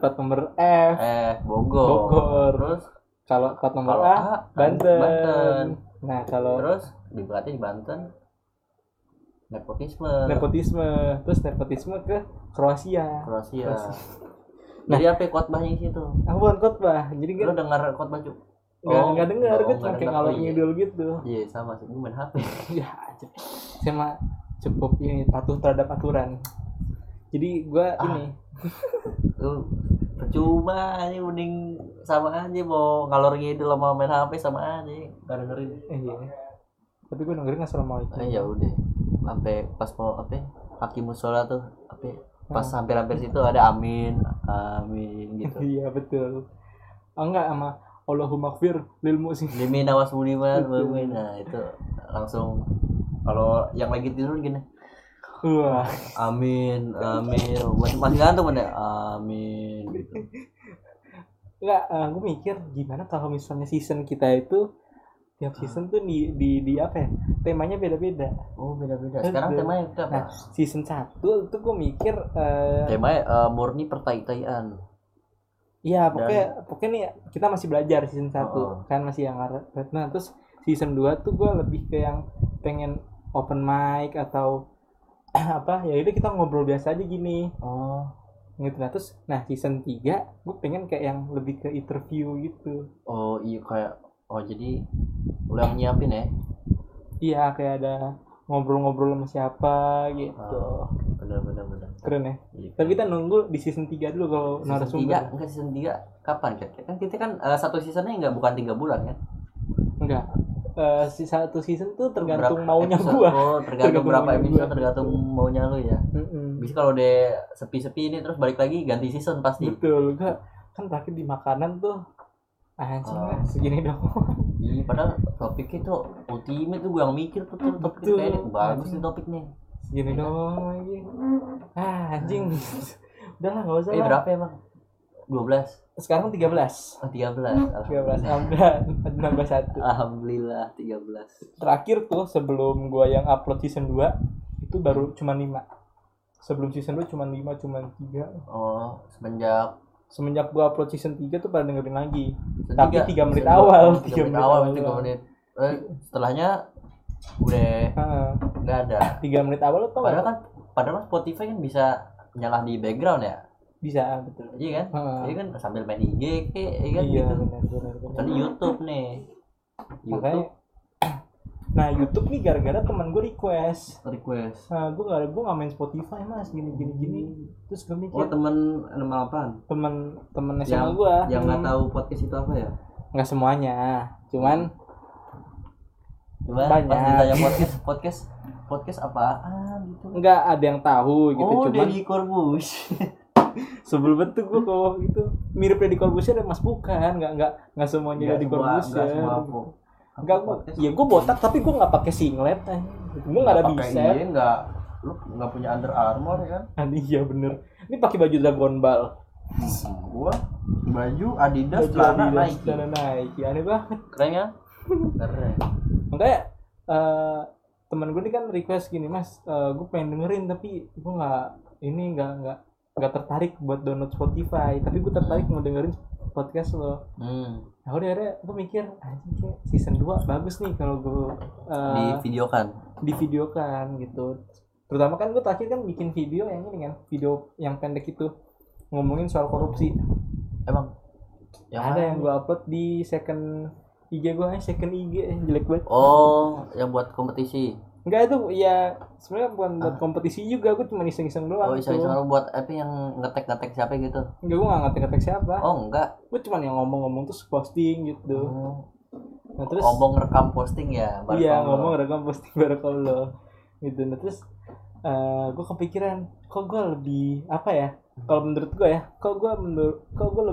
F Bogor. Terus kalau plat nomor A Banten. Nah, kalau terus diberarti di Banten nepotisme. Terus nepotisme ke Kroasia. Nah, jadi apa khotbahnya di situ? Bukan khotbah. Jadi lu dengar khotbah juga? Enggak dengar gue cuma kayak ngalor ngidul gitu. Iya, sama sih gue main HP. Ya, saya mah cukup ini patuh terhadap aturan. Jadi gue ini percuma aja, mending sama aja mau ngalor ngidul sama main HP sama aja, enggak dengerin. Iya. Tapi gue dengerin assalamualaikum. Ya udah. Sampai pas mau hakim mushola tuh, pas hampir-hampir situ ada amin gitu. Iya, betul. Enggak sama Allahumma kfir lil mu'min limina wasmuliman wamina. Itu langsung kalau yang lagi tidur gini. Wah, amin. Masih ngantuk bener. Amin gitu. Enggak, gue mikir gimana kalau misalnya season kita itu tiap season tuh di apa ya? Temanya beda-beda. Oh, beda-beda. Sekarang temanya apa? Nah, season 1 itu gue mikir temanya murni pertai-taian. Iya, pokoknya nih kita masih belajar season 1 kan masih yang nah, terus season 2 tuh gue lebih ke yang pengen open mic atau apa ya, itu kita ngobrol biasa aja gini. Gitu. Nah, terus season 3 gue pengen kayak yang lebih ke interview gitu. Oh iya, kayak jadi ulang nyiapin ya. Iya, kayak ada ngobrol-ngobrol sama siapa gitu. Benar. Keren ya. Tapi kita nunggu di season 3 dulu kalau narasumber. Season 3 kapan kan? Kita kan satu seasonnya enggak bukan 3 bulan kan? Enggak. Satu season tuh tergantung berapa maunya episode, gua. Oh, tergantung berapa episode, tergantung maunya lu ya. Bisa kalau udah sepi-sepi ini terus balik lagi ganti season pasti. Betul. Enggak. Kan terakhir di makanan tuh segini dong. Iya, padahal topiknya tuh ultimate tuh gue yang mikir tuh topiknya kayak bagus nih topiknya. Gini dong lagi. Anjing. Udah lah, enggak usah. Berapa emang? 12. Sekarang 13. 13. Nambah 1. Alhamdulillah 13. Terakhir tuh sebelum gua yang upload season 2 itu baru cuma 5. Sebelum season 2 cuma 5, cuma 3. Oh, semenjak gua upload season 3 tuh pada dengerin lagi. Tapi 3 menit awal. Setelahnya udah nggak ada. 3 menit awal lo tau. Padahal kan Spotify kan bisa nyala di background ya. Bisa, betul. Iya kan? Jadi kan sambil main IG kan iya, gitu. Tadi YouTube nih. YouTube. Nah, YouTube nih gara-gara teman gue request. Nah, gue enggak main Spotify, Mas, gini. Terus gue mikir, oh, teman nama apaan? Teman nasional gue. Yang enggak tahu podcast itu apa ya? Enggak semuanya. Cuman banyak. Pas ditanya podcast apaan gitu. Enggak ada yang tahu gitu, oh, cuman di Korbus. Sebelum itu gue kok gitu mirip Deddy Corbuzier dan Mas Bukan, nggak semuanya Deddy Corbuzier, nggak gue, ya gue botak tapi gue nggak pakai singlet, gue nggak ada bisa, lu nggak punya Under Armour kan? Ya? Iya bener, ini pakai baju Dragon Ball, gue baju Adidas, celana Nike, aneh banget, keren ya? Keren, makanya teman gue ini kan request gini, Mas, gue pengen dengerin tapi gue nggak tertarik buat download Spotify, tapi gue tertarik mau dengerin podcast lo. Nah, akhirnya gue mikir, kayak season 2 bagus nih kalau gue di videokan gitu. Terutama kan gue terakhir kan bikin video yang ini kan, video yang pendek itu ngomongin soal korupsi. Emang ada yang gue upload di second IG jelek banget. Oh, yang buat kompetisi. Enggak, itu ya sebenarnya bukan buat kompetisi juga, gue cuma iseng-iseng doang. Oh, iseng-iseng buat apa yang ngetek-ngetek siapa gitu? Enggak, gue nggak ngetek-ngetek siapa. Oh, enggak. Gue cuma yang ngomong-ngomong terus posting gitu. Nah, terus ngomong rekam posting ya? Iya, ngomong rekam posting bareng lo. Gitu. Nah, terus gue kepikiran, kok gue lebih apa ya? Kalau menurut gue ya, kok gue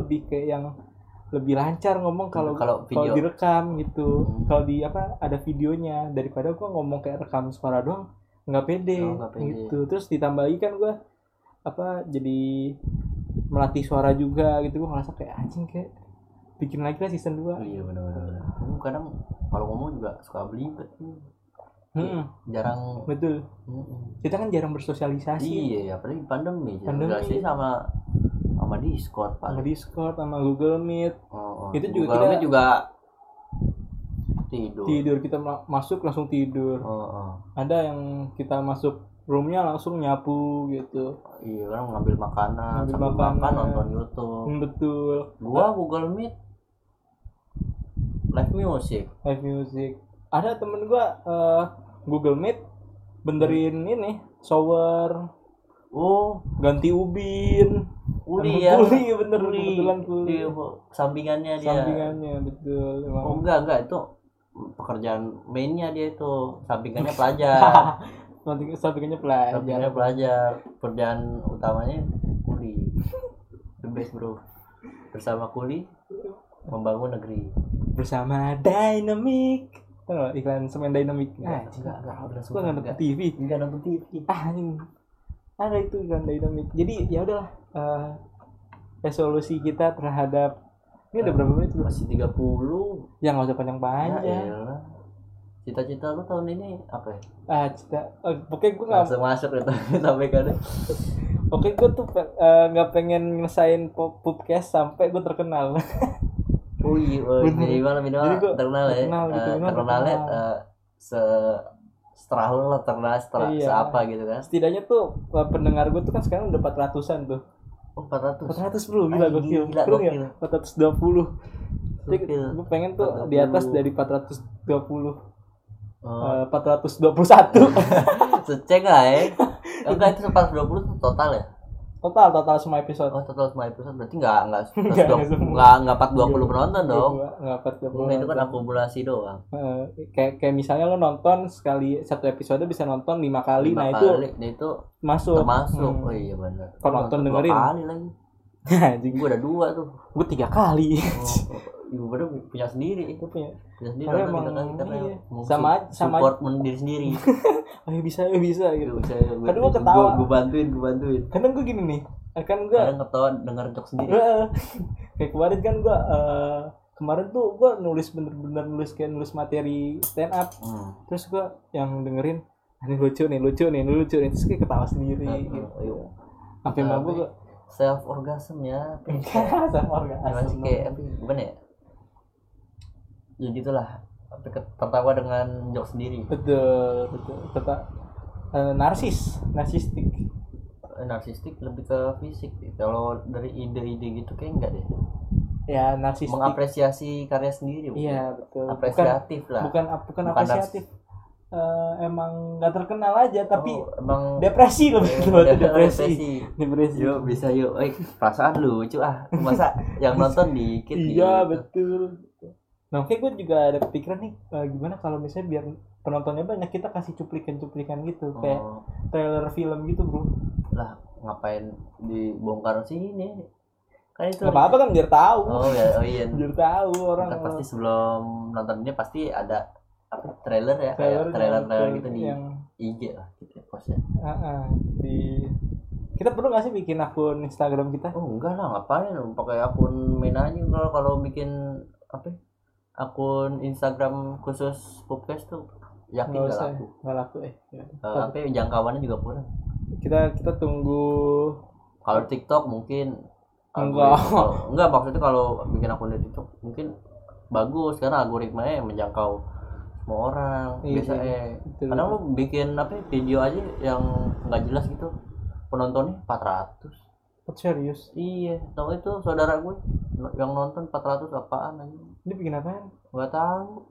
lebih kayak yang lebih lancar ngomong kalau direkam gitu. Kalau di ada videonya daripada gua ngomong kayak rekam suara doang, nggak pede. Gitu. Terus ditambah lagi kan gua jadi melatih suara juga gitu. Gua ngerasa kayak anjing, kayak bikin lagi lah season 2. Oh, iya benar. Kadang kalau ngomong juga suka belibet. Jarang betul. Kita kan jarang bersosialisasi. Iya, apalagi pandemi. Sih sama Discord, Pak. Sama Discord, sama Google Meet. Itu juga Google Meet juga tidur. Kita masuk langsung tidur. Ada yang kita masuk roomnya langsung nyapu gitu. Iya, orang ngambil makanan, sambil makan nonton YouTube. Betul. Gua Google Meet live music. Ada temen gua Google Meet benerin ini shower. Oh, ganti ubin. Uli, bener. Iya, Sampingannya, betul. Emang. Oh, enggak, itu pekerjaan mainnya dia itu. Sampingannya pelajar. Pekerjaan utamanya Kuli. The best, bro. Bersama Kuli membangun negeri. Bersama Dynamic. Tahu iklan semen Dynamic. Enggak nonton TV. Ada itu kan Dynamic. Jadi ya udahlah, resolusi kita terhadap ini udah berapa menit? Masih 30. Ya nggak usah panjang-panjang. Ya, cita-cita lu tahun ini apa ya? Pokoknya gue nggak masuk ya sampai kan. Oke, gue tuh nggak pengen ngelesain podcast sampai gue terkenal. Jadi gue terkenal ya. Setelah gitu kan. Setidaknya tuh pendengar gue tuh kan sekarang udah 400-an tuh. Oh, 400 bro, gila gokil. Keren ya? 420. Jadi gue pengen tuh 420. Di atas dari 420. 421. Seceng lah ya. Enggak, itu 420 tuh total ya? Total semua episode. Oh, total semua episode. Berarti enggak 420 penonton dong. Enggak 420. Itu kan akumulasi doang. Kayak misalnya lo nonton sekali satu episode bisa nonton 5 kali. Nah, itu masuk. Oh iya benar. Kalau nonton dengerin 2 kali lagi. Anjing, gua ada 2 tuh. Gua 3 kali. Gua baru punya sendiri itu punya sendiri karena sama support mendiri sendiri. Ayo bisa gitu. Kadang gua ketawa. Gua bantuin. Kadang gua gini nih. Kadang ketawa denger jok sendiri. Kayak kemarin kan gua kemarin tuh gua nulis materi stand up. Terus gua yang dengerin, ini lucu nih. Terus kayak ketawa sendiri gitu. Sampai mabuk gua self orgasm ya. Self orgasm. Gimana sih kayak gimana ya? Ya gitulah. tapi tertawa dengan jok sendiri. Betul, betul. Narsistik lebih ke fisik. Kalau dari ide-ide gitu kayak enggak deh. Ya, narsistik. Mengapresiasi karya sendiri. Iya, betul. Apresiatif bukan, lah. Bukan apresiatif. Emang nggak terkenal aja tapi depresi loh, depresi. Yuk bisa yuk, perasaan lucu ah, masa yang nonton dikit. Iya gitu. Betul. Nah kayak gue juga ada pikiran nih, gimana kalau misalnya biar penontonnya banyak kita kasih cuplikan gitu kayak trailer film gitu bro. Lah ngapain dibongkar sih ini? Kan itu apa kan biar tahu. Oh iya. Biar tahu orang. Kan pasti sebelum nontonnya pasti ada apa trailer ya, trailer gitu di IG lah kita postnya. Kita perlu nggak sih bikin akun Instagram kita? Oh enggak lah, ngapain pakai akun main aja. Kalau bikin apa akun Instagram khusus podcast tuh yakin nggak laku tapi jangkauannya juga kurang. Kita tunggu kalau TikTok mungkin enggak maksudnya kalau bikin akun di TikTok mungkin bagus karena algoritmanya yang menjangkau mau orang biasa kadang lu bikin apa video aja yang nggak jelas gitu penontonnya 400. Serius? Iya, tau itu saudara gue yang nonton 400 apaan aja. Dia bikin apaan? Nggak tahu.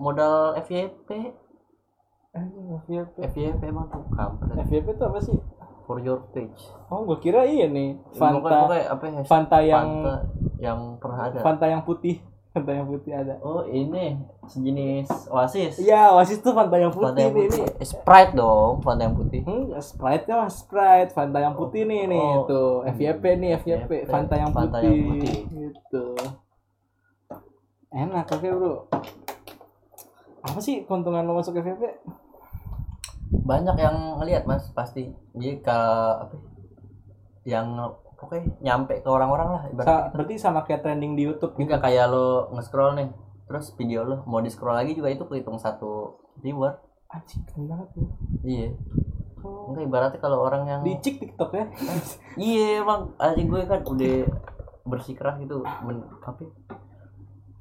Modal FYP. FYP emang tuh kampret. FYP itu apa sih? For your page. Oh, gue kira iya nih. Fanta yang putih ada. Oh ini sejenis OSIS. Iya OSIS tuh Fanta yang putih. Ini Sprite dong Fanta yang putih. Sprite ya Sprite Fanta yang putih nih tuh FYP Fanta yang putih. Gitu. Enak oke bro. Apa sih keuntungan lo masuk FYP? Banyak yang ngelihat mas pasti. Jadi kalau apa yang nyampe ke orang-orang lah berarti sama kayak trending di YouTube gitu. Enggak kayak lo nge-scroll nih terus video lo mau di-scroll lagi juga itu kehitung satu viewer. Anjing keren banget ya. Iya. Enggak ibaratnya kalau orang yang dicik TikTok ya. Iya emang anjing gue kan udah bersikeras gitu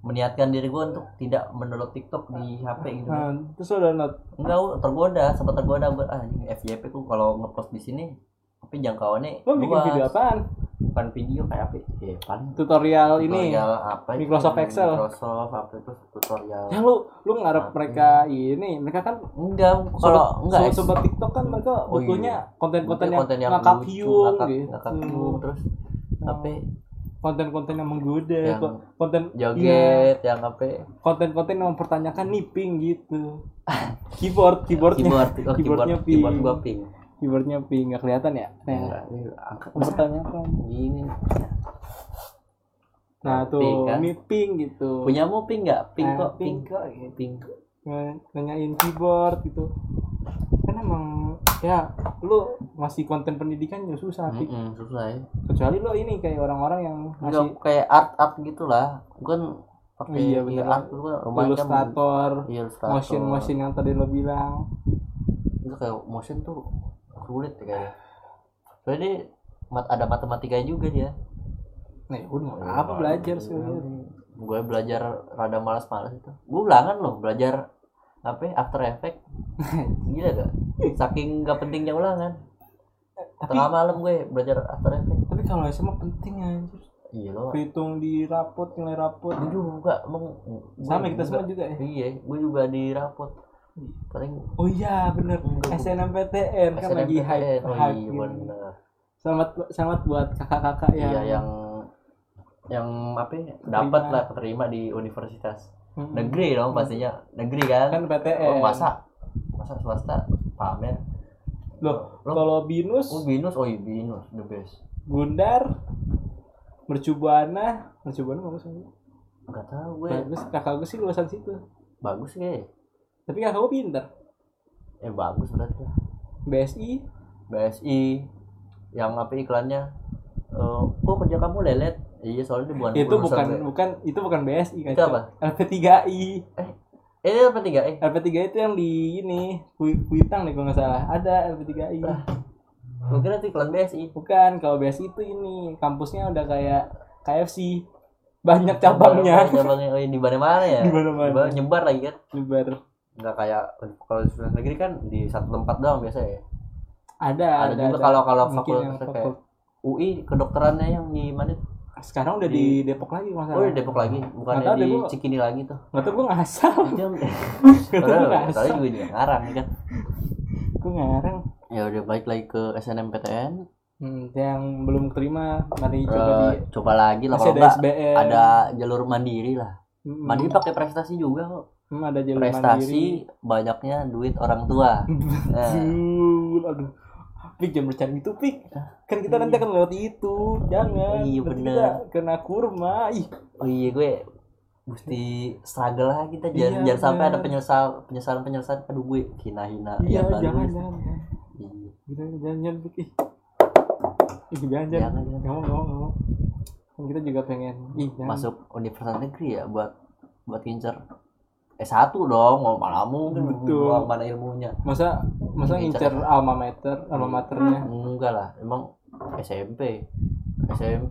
meniatkan diri gue untuk tidak mendownload TikTok di HP gitu. Nah, terus lo download. Enggak, sempat tergoda buat anjing FYP ku kalau nge-post di sini tapi jangkauannya lo bikin video apaan? Bukan video kayak apa? Tutorial apa Microsoft itu, Excel Microsoft apa itu tutorial ya lu ngarep apa? mereka kan sobat TikTok kan mereka butuhnya konten yang ngakak hiung terus apa konten-konten yang menggoda yang konten joget yang apa konten-konten yang mempertanyakan ping gitu keyboardnya pink nggak kelihatan ya? Nah, pertanyaan gini. Nah tuh, ini pink gitu. Punya mau pink nggak? Pink. Nanyain keyboard gitu. Kan emang ya, lu masih konten pendidikan ya susah. Susah ya. Kecuali lo ini kayak orang-orang yang masih kayak art gitulah. Bukan pakai art lu kan ilustrator, motion yang tadi lo bilang. Itu kayak motion tuh sulit kayaknya. Soalnya ada matematikanya juga dia. Nah, udah belajar sih. Gue belajar rada malas-malas itu. Gue ulangan loh belajar After Effects. Gila gak? Saking gak pentingnya ulangan. Tengah malam gue belajar After Effects. Tapi kalau SMA penting anjir. Iya loh. Hitung di rapot, nilai rapot. Juga sama kita semua juga ya. Iya, gue juga di rapot. Paling oh iya benar SNMPTN kan lagi hype selamat buat kakak-kakak yang dapat lah keterima di universitas negeri dong pastinya negeri kan PTN masa swasta pamer lo kalau Binus the best Gundar Mercubuana bagus enggak tahu gue bagus kakak gue sih lulusan situ bagus nih tapi kakak gue pinter bagus berarti BSI yang iklannya kok kerja kamu lelet iya soalnya bukan BSI kan itu apa LP3I LP3I itu yang di ini Kuitang nih kalau nggak salah ada LP3I mungkin itu iklan BSI bukan kalau BSI itu ini kampusnya udah kayak KFC banyak cabangnya. Cabangnya di mana-mana ya. Di mana-mana. Nyebar lagi kan. Nyebar. Enggak kayak kalau di negeri kan di satu tempat doang biasanya ya. Ada juga kalau fakultas kayak UI kedokterannya yang di mana? Sekarang udah di Depok lagi masalah. Oh, di Depok lagi, bukannya di Cikini lagi tuh. Enggak tahu gue ngasal. Tadi juga dia ngarang kan. Gue ngarang. Ya udah balik lagi ke SNMPTN. Yang belum terima mari coba lagi lah kalau ada jalur mandiri lah. Mandiri pakai prestasi juga kok. Ada jalur prestasi mandiri. Banyaknya duit orang tua. Aduh. Pik jangan bercanda gitu, Pik. Kan kita nanti akan lewat itu. Jangan. Iya benar. Kena kurma. Ih. Oh iya gue mesti struggle lah kita jangan iya, sampai ada penyesalan. Aduh gue hina-hina. Iya, jangan. Jangan Pik. Jangan. Ngomong. Kita juga pengen masuk universitas negeri ya buat ngincer S1 dong, mau malah mungkin buang mana ilmunya. Masa ngincer alma maternya? Enggak lah, emang SMP.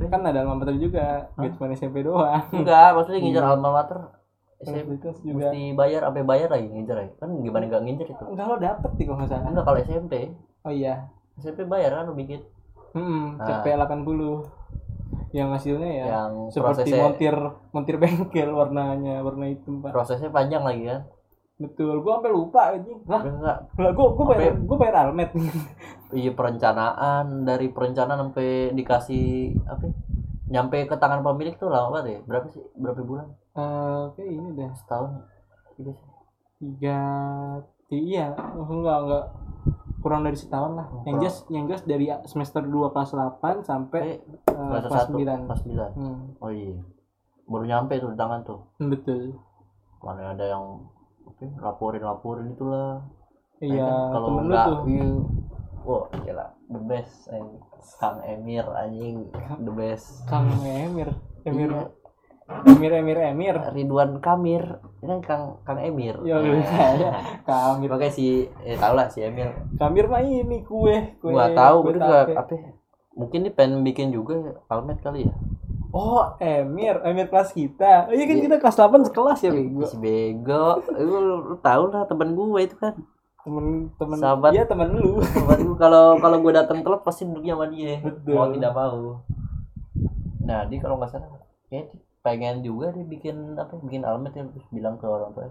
Kan ada alma mater juga, enggak cuma SMP doang. Enggak, maksudnya ngincer alma mater SMP itu juga mesti bayar lagi ngincer. Kan gimana enggak ngincer itu? Enggak lo dapet sih kalau enggak salah. Enggak kalau SMP. Oh iya. SMP bayar kan dikit. CP80 yang hasilnya ya yang seperti montir bengkel warna hitam Pak. Prosesnya panjang lagi kan? Betul, gua sampai lupa anjing. Gua bayar almet. Iya, perencanaan dari perencanaan sampai dikasih apa? Nyampe ke tangan pemilik tuh lama banget ya. Berapa sih? Berapa bulan? Kayak ini deh setahun. 3 iya, enggak. Kurang dari setahun lah. Yang jelas dari semester 2 kelas 8 sampai kelas 9. Oh iya. Baru nyampe tuh di tangan tuh. Betul. Mana ada yang laporin itulah. Iya, kalau enggak tuh. Wah, gila. The best Kang Emir anjing. The best. Kang Emir. Emir. Ridwan Kamil. Ini Kang Emir. Ya. Kamil. Pakai taulah si Emir. Kamil mah ini kue. Gua tahu bener apa. Mungkin ini pengen bikin juga almet kali ya. Oh, Emir kelas kita. Oh iya kan kita kelas 8 sekelas ya, bego. Si bego. Lu tahu lah teman gue itu kan. Temen sahabat. Iya, teman lu. Kalau gue datang telat pasti duduknya sama dia. Betul. Mau tidak mau. Nah, dia kalau enggak salah kayak pengen juga dia bikin almet ya, terus bilang ke orang tua,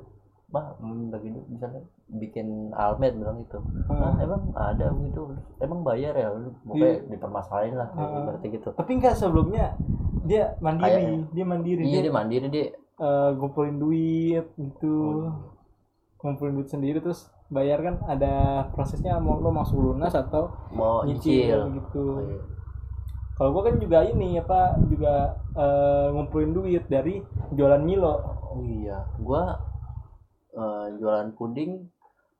"Bah, begini misalnya bikin almet," bilang gitu. Emang ada gitu. Emang bayar ya, pokoknya dipermasalahin lah berarti gitu. Tapi enggak sebelumnya dia mandiri. Dia mandiri, ngumpulin duit gitu. Ngumpulin duit sendiri terus bayar kan ada prosesnya, mau lo masuk lunas atau mau nyicil gitu. Iya. Kalau gue kan juga ngumpulin duit dari jualan Milo. Oh iya, gue jualan puding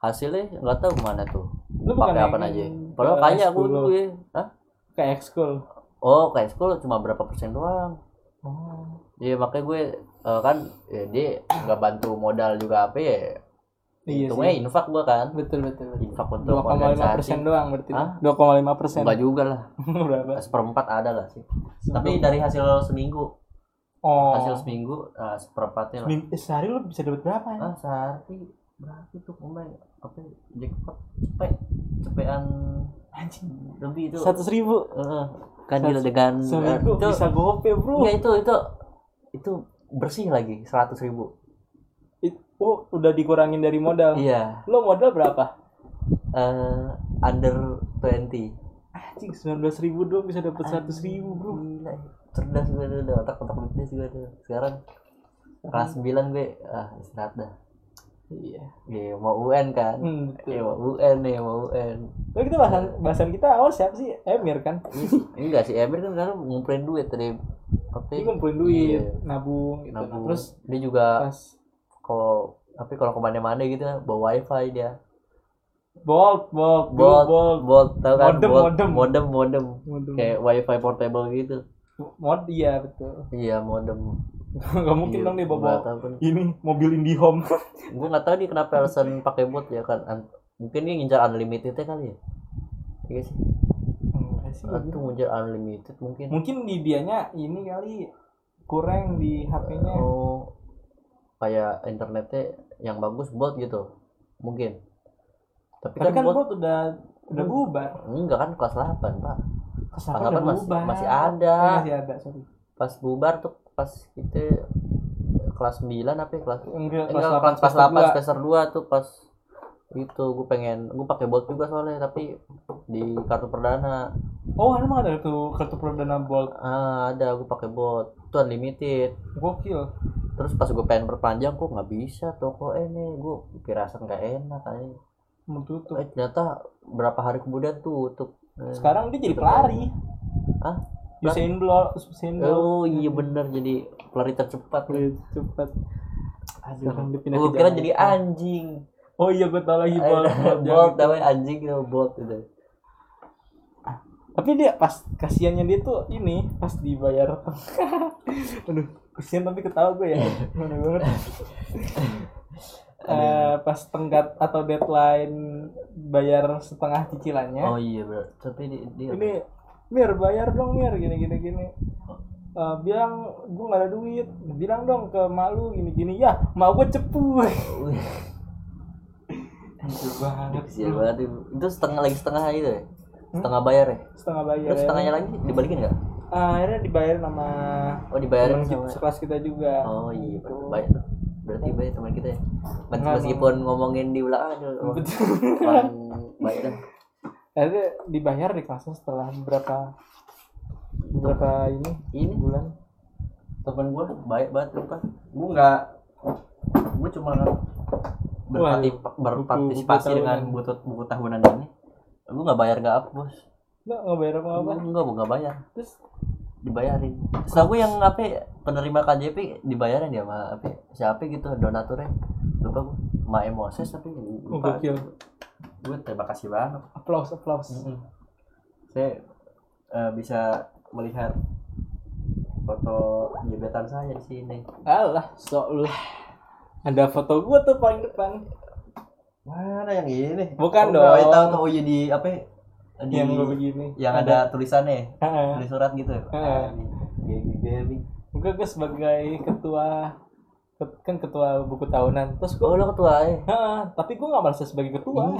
hasilnya nggak tahu kemana tuh. Lu pakai apa aja? Padahal kaya gue. Ke ekskul. Oh, ke ekskul cuma berapa persen doang. Oh. Iya, makanya gue dia nggak bantu modal juga apa ya. Untungnya infak gue kan. Betul. Infak untuk 2,5% doang berarti. 2,5%. Enggak juga lah. Berapa? 1/4 ada lah sih. Tapi dari hasil seminggu. Oh. Hasil seminggu 1/4-nya lah. Sehari lu bisa dapat berapa ya? Sehari berapa tuh lumayan. Apa jackpot cepean anjing lebih itu. 100.000. Ganjil dengan itu bisa gope, Bro. Enggak itu bersih lagi 100.000. Oh, udah dikurangin dari modal. Iya. Lo modal berapa? Under 20. Anjing, 19.000 doang bisa dapat 100.000, Bro. Gila. Cerdas banget udah otak-otak bisnis juga tuh. Sekarang kelas 9 gue istirahat dah. Iya. Iya, mau UN kan? Iya, mau UN. Tapi kita bahasan kita awal siapa sih? Emir kan? Enggak sih, Emir kan sekarang ngumpulin duit tadi. Dia ngumpulin duit, nabung gitu. Terus dia juga kalau kemana-mana gitu bawa wifi dia. Bolt tahu kan? Modem. Kayak wifi portable gitu. Iya betul. Iya modem. Gak mungkin dong dia bawa ini mobil IndiHome. Gue nggak tahu nih kenapa alasan pakai bot ya kan? Mungkin dia ngincar unlimited kali ya. Iya sih. Itu ngincar unlimited mungkin. Mungkin di dianya ini kali kurang di HP-nya. Oh, kayak internetnya yang bagus Bolt gitu mungkin. Tapi kan Bolt udah bubar. Enggak kan kelas 8 Pak. Kelas 8 masih ada. Ya, masih ada, sorry. Pas bubar tuh pas kita kelas 9 apa ya, kelas 8 semester 2 tuh pas itu gue pakai Bolt juga soalnya, tapi di kartu perdana. Oh, emang ada tuh kartu perdana Bolt. Ah, ada, gue pakai Bolt. Itu unlimited. Gokil. Terus pas gue pengen perpanjang kok nggak bisa, toko ini gue kira rasa nggak enak aja. Tutup. Ternyata berapa hari kemudian tutup. Sekarang dia jadi pelari. Hah? Usain Bolt. Oh iya benar, jadi pelari tercepat. Aduh, gue kira jadi anjing. Oh iya, gue tahu lagi Bolt namanya anjing gitu, Bolt itu. Tapi dia pas kasiannya dia tuh ini pas dibayar. Aduh, kasian tapi ketawa gue ya. Mana banget. Pas tenggat atau deadline bayar setengah cicilannya. Oh iya bro, tapi dia ini Mir bayar dong Mir gini. Bilang gue nggak ada duit, bilang dong ke malu gini. Ya mau gue cepu. Kasian banget. Itu setengah itu ya? Setengah bayar ya? Setengah bayar. Terus setengahnya lagi dibalikin nggak? Akhirnya dibayarin sama. Oh dibayarin sama sekelas kita juga. Oh iya gitu. Bayar. Berarti baik teman kita ya. Meskipun ngomongin di belakang baik dah. Jadi dibayar di kelasnya setelah berapa ini bulan. Temen gue baik banget lupa. Gue cuma berpartisipasi dengan buku tahunan ini. Gue nggak bayar nggak apa bos. Nggak bayar apa-apa. Nggak bayar. Terus dibayarin. Setahu yang apa penerima KJP dibayarin ya sama apa siapa gitu donaturnya. Lupa gue. Ma Emoses tapi lupa. Gue terima kasih banget. Applause. Saya bisa melihat foto gebetan saya di sini. Alah, sok lu. Ada foto gue tuh paling depan. Mana yang ini? Bukan dong. Tahu tahu iya di apa? Yang gue begini yang ada tulisannya tulis surat gitu ya gue sebagai ketua buku tahunan terus gue lo ketua ya tapi gue nggak merasa sebagai ketua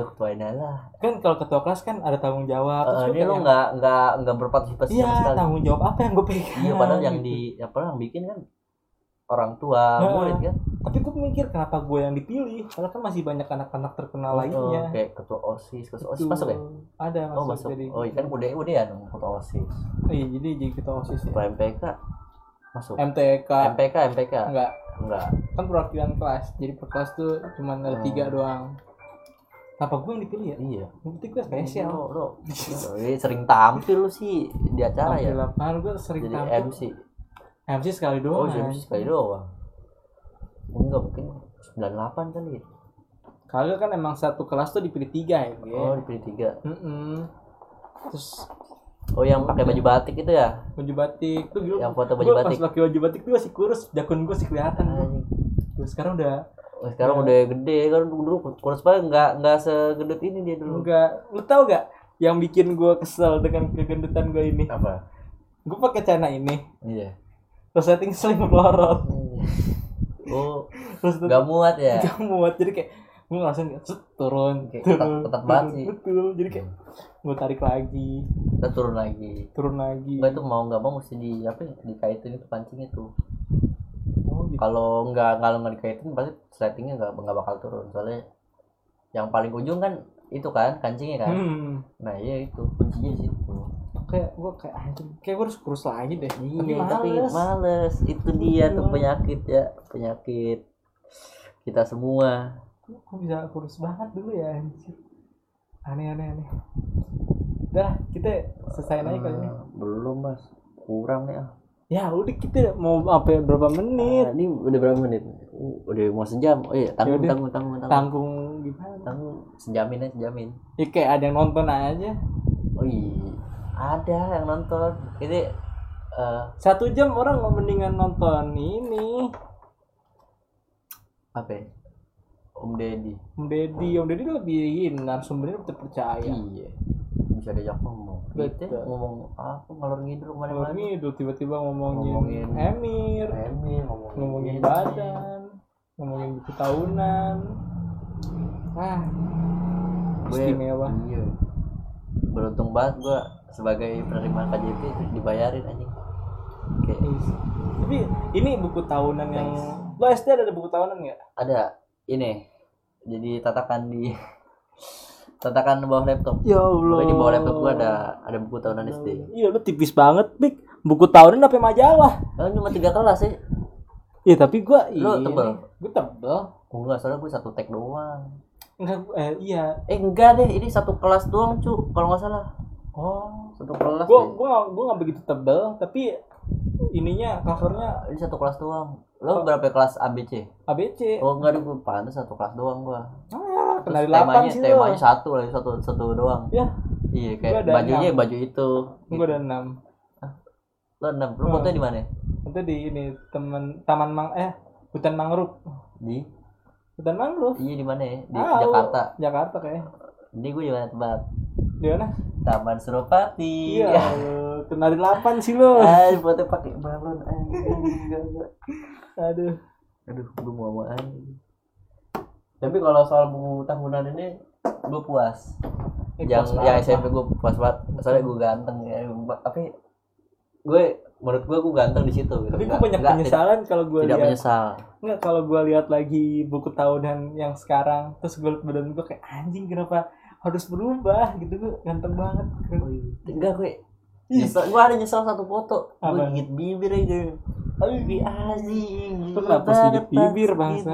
ketua adalah kan kalau ketua kelas kan ada tanggung jawab ini lo nggak berpartisipasi sama sekali. Iya tanggung jawab apa yang gue pegang iya padahal yang di yang bikin kan orang tua murid kan tapi gue mikir kenapa gue yang dipilih karena kan masih banyak anak-anak terkenal lainnya kayak ketua OSIS masuk ya ada masuk jadi kan udah ya dong ketua OSIS iya jadi ketua OSIS ketua MPK masuk MPK enggak kan perwakilan kelas jadi per kelas tuh cuma ada 3 doang kenapa gue yang dipilih ya iya berarti gue spesial lo sering tampil lo sih di acara ya lapangan gue sering jadi tampil MC sekali doang. Enggak mungkin 98 kali. Kagak kan emang satu kelas tuh dipilih 3 ya. Oh, dipilih 3. Terus yang pakai baju batik itu ya? Baju batik tuh gitu. Yang foto baju batik. Pas pakai baju batik tuh masih kurus, jakun gue sih kelihatan. Terus sekarang udah gede kan dulu kurus banget enggak segedut ini dia dulu. Enggak. Lu tahu enggak yang bikin gue kesel dengan kegendutan gue ini? Apa? Gue pakai celana ini. Iya. Terus setting sling melorot. Oh, terus nggak muat ya? Nggak muat, jadi kayak gue ngerasain turun, kayak ketat banget sih. Betul, jadi kayak gue tarik lagi, kita turun lagi. Gue itu mau nggak mau mesti dikaitin itu pancingnya tuh. Oh, gitu. Kalau nggak dikaitin pasti settingnya nggak bakal turun. Soalnya yang paling ujung kan itu kan kancingnya kan. Nah iya itu kuncinya sih. Kayak gue harus kurus lagi deh. Iya, tapi males. Itu dia tuh penyakit kita semua. Kok bisa kurus banget dulu ya? Aneh. Udah, kita selesai aja kali ini. Belum mas, kurang nih ah. Ya udah kita mau apa berapa menit? Ini udah berapa menit? Udah mau sejam. Oh iya, tanggung gimana? Tanggung sejamin. Ya kayak ada yang nonton aja. Oh iya. Ada yang nonton ini 1 jam orang mau mendingan nonton ini apa ya? Om Deddy lebih narasumbernya terpercaya. Iya bisa diajak ngomong Bete ngomong apa ngalor ngidul kemana-mana. Ngidul tiba-tiba ngomongin Emir, ngomongin badan, ngomongin buku tahunan. Ah, istimewa. Iya. Beruntung banget gue sebagai penerima KJP dibayarin anjing. Oke. Tapi ini buku tahunan yang lo SD ada buku tahunan nggak? Ada. Ini. Jadi tatakan di bawah laptop. Ya Allah. Di bawah laptop gua ada buku tahunan SD. Iya, lu tipis banget, Big. Buku tahunan apa majalah? Kan cuma 3 kelas sih. Iya, tapi gua lu tebel. Gua tebel. Gua enggak salah gua 1 tek doang. Enggak deh, ini 1 kelas doang, Cu. Kalau enggak salah. Oh, 1 kelas. Gua enggak begitu tebel, tapi ininya covernya ini 1 kelas doang. Lo berapa kelas ABC? ABC. Oh enggak, gue pantas 1 kelas doang gua. Ah, kenal 8 sih. Temanya satu doang. Ya. Iya, kayak bajunya 6. Baju itu. Gua ada 6. Hah? Lo 6. Lo fotonya di mana? Foto di ini hutan mangrove. Di hutan mangrove. Iya, di mana ya? Di Jakarta. Jakarta kayaknya. Ini gue juga tempat. Di mana? Taman Suropati. Iya. Kenal 8 sih lo. Ay, foto pakai balon. Aduh, gue mau-mauan. Tapi kalau soal buku tahunan ini, gue puas. Yang SMP gue puas banget. Soalnya gue ganteng ya. Tapi menurut gue ganteng di situ. Gitu. Tapi gue banyak penyesalan kalau gue lihat. Tidak menyesal. Enggak, kalau gue lihat lagi buku tahunan yang sekarang, terus gue lihat badan gue kayak anjing, kenapa harus berubah gitu? Gue ganteng banget. Enggak, gue. Gue ada nyesel satu foto. Gue gigit bibir aja. Lebih asing. Tuh kenapa harus gigit bibir bangsa?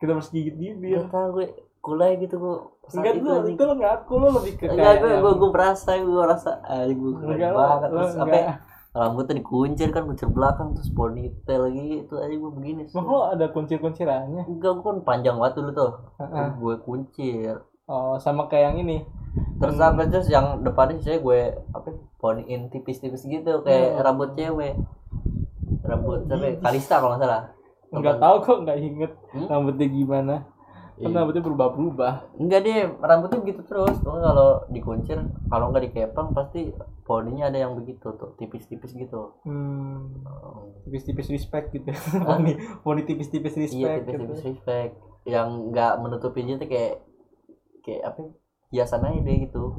Kita harus gigit bibir. Gak tau gue kulai gitu gue. Enggak itu lo ngaku lo lebih ke. Enggak gue berasa gue keren banget. Terus apa? Rambutnya dikuncir kan, kuncir belakang terus ponytail lagi itu aja gue begini. Mah lo ada kuncir-kuncirannya? Enggak, gue kan panjang waktu dulu tuh. Gue kuncir. Oh sama kayak yang ini. Terus sampai terus yang depannya saya gue poniin tipis-tipis gitu kayak rambut cewek. Rambut sampai Kalista kalau nggak salah. Nggak tahu kok, nggak inget rambutnya gimana. Kan rambutnya berubah-berubah. Enggak deh, rambutnya begitu terus. Kalau dikuncir, kalau nggak dikepang pasti poninya ada yang begitu tuh, tipis-tipis gitu. Tipis-tipis respect gitu. Poni tipis-tipis respect. Iya, tipis-tipis respect. Yang nggak menutupinya tuh kayak hiasan aja deh gitu.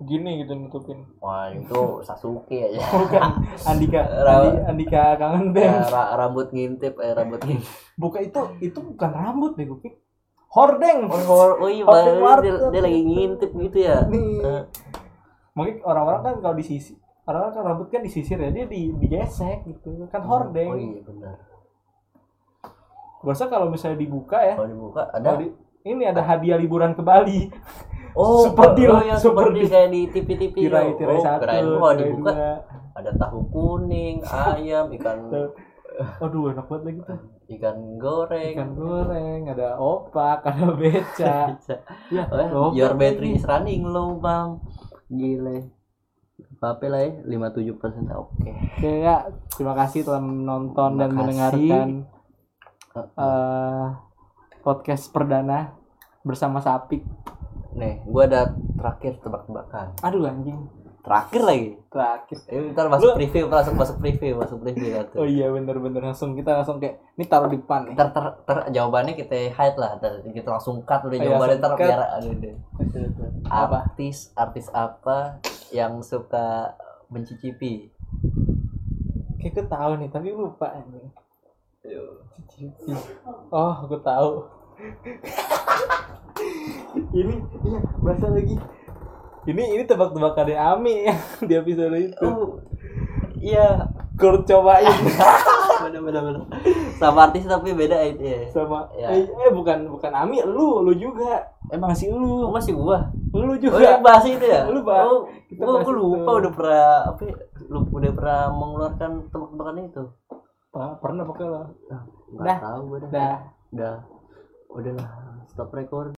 Gini gitu nutupin. Wah, itu Sasuke aja. Bukan Andika kangen deh. Rambut ngintip, rambut ngintip. Bukan itu bukan rambut deh, Kupik. Hordeng. Dia lagi ngintip gitu ya. Mungkin orang-orang kan kalau disisir, orang-orang kan rambut kan disisir ya, dia digesek gitu. Kan hordeng. Oh iya benar. Biasa kalau misalnya dibuka ya. Kalau dibuka ada ini ada hadiah liburan ke Bali. Oh, super deal kayak di TV-TV. Tirai satu. Kalau dibuka ada tahu kuning, ayam, ikan. Aduh, enak banget lagi tuh. Ikan goreng, ada opak, ada beca. Ya, your battery is running low, Bang. Gile. Apa lah ya? 57% oke. Ya, terima kasih telah menonton dan mendengarkan podcast perdana bersama Sapik. Nih, gue ada terakhir tebak-tebakan. Aduh anjing. Terakhir. Ntar masuk preview. Oh iya bener-bener langsung kayak ini taruh di depan nih. Ntar jawabannya kita hide lah. Kita langsung cut udah jawabannya ntar biar ada. Artis apa yang suka mencicipi? Kayak gue tahu nih tapi lupa anjing. Cicipi. Oh gue tahu. Ini bahasa lagi. Ini tebak-tebakannya Ami ya di episode itu. Iya, kur cobain. Benar. Sama artis tapi beda ya. Sama. Ya. Bukan Ami, lu juga. Emang sih lu. Masih gua. Lu juga. Yang bahas itu ya? Lu bahas. Gua lupa itu. udah pernah mengeluarkan tebak-tebakan itu. Pernah pakai lah. Enggak tahu gua dah. Udahlah, stop record.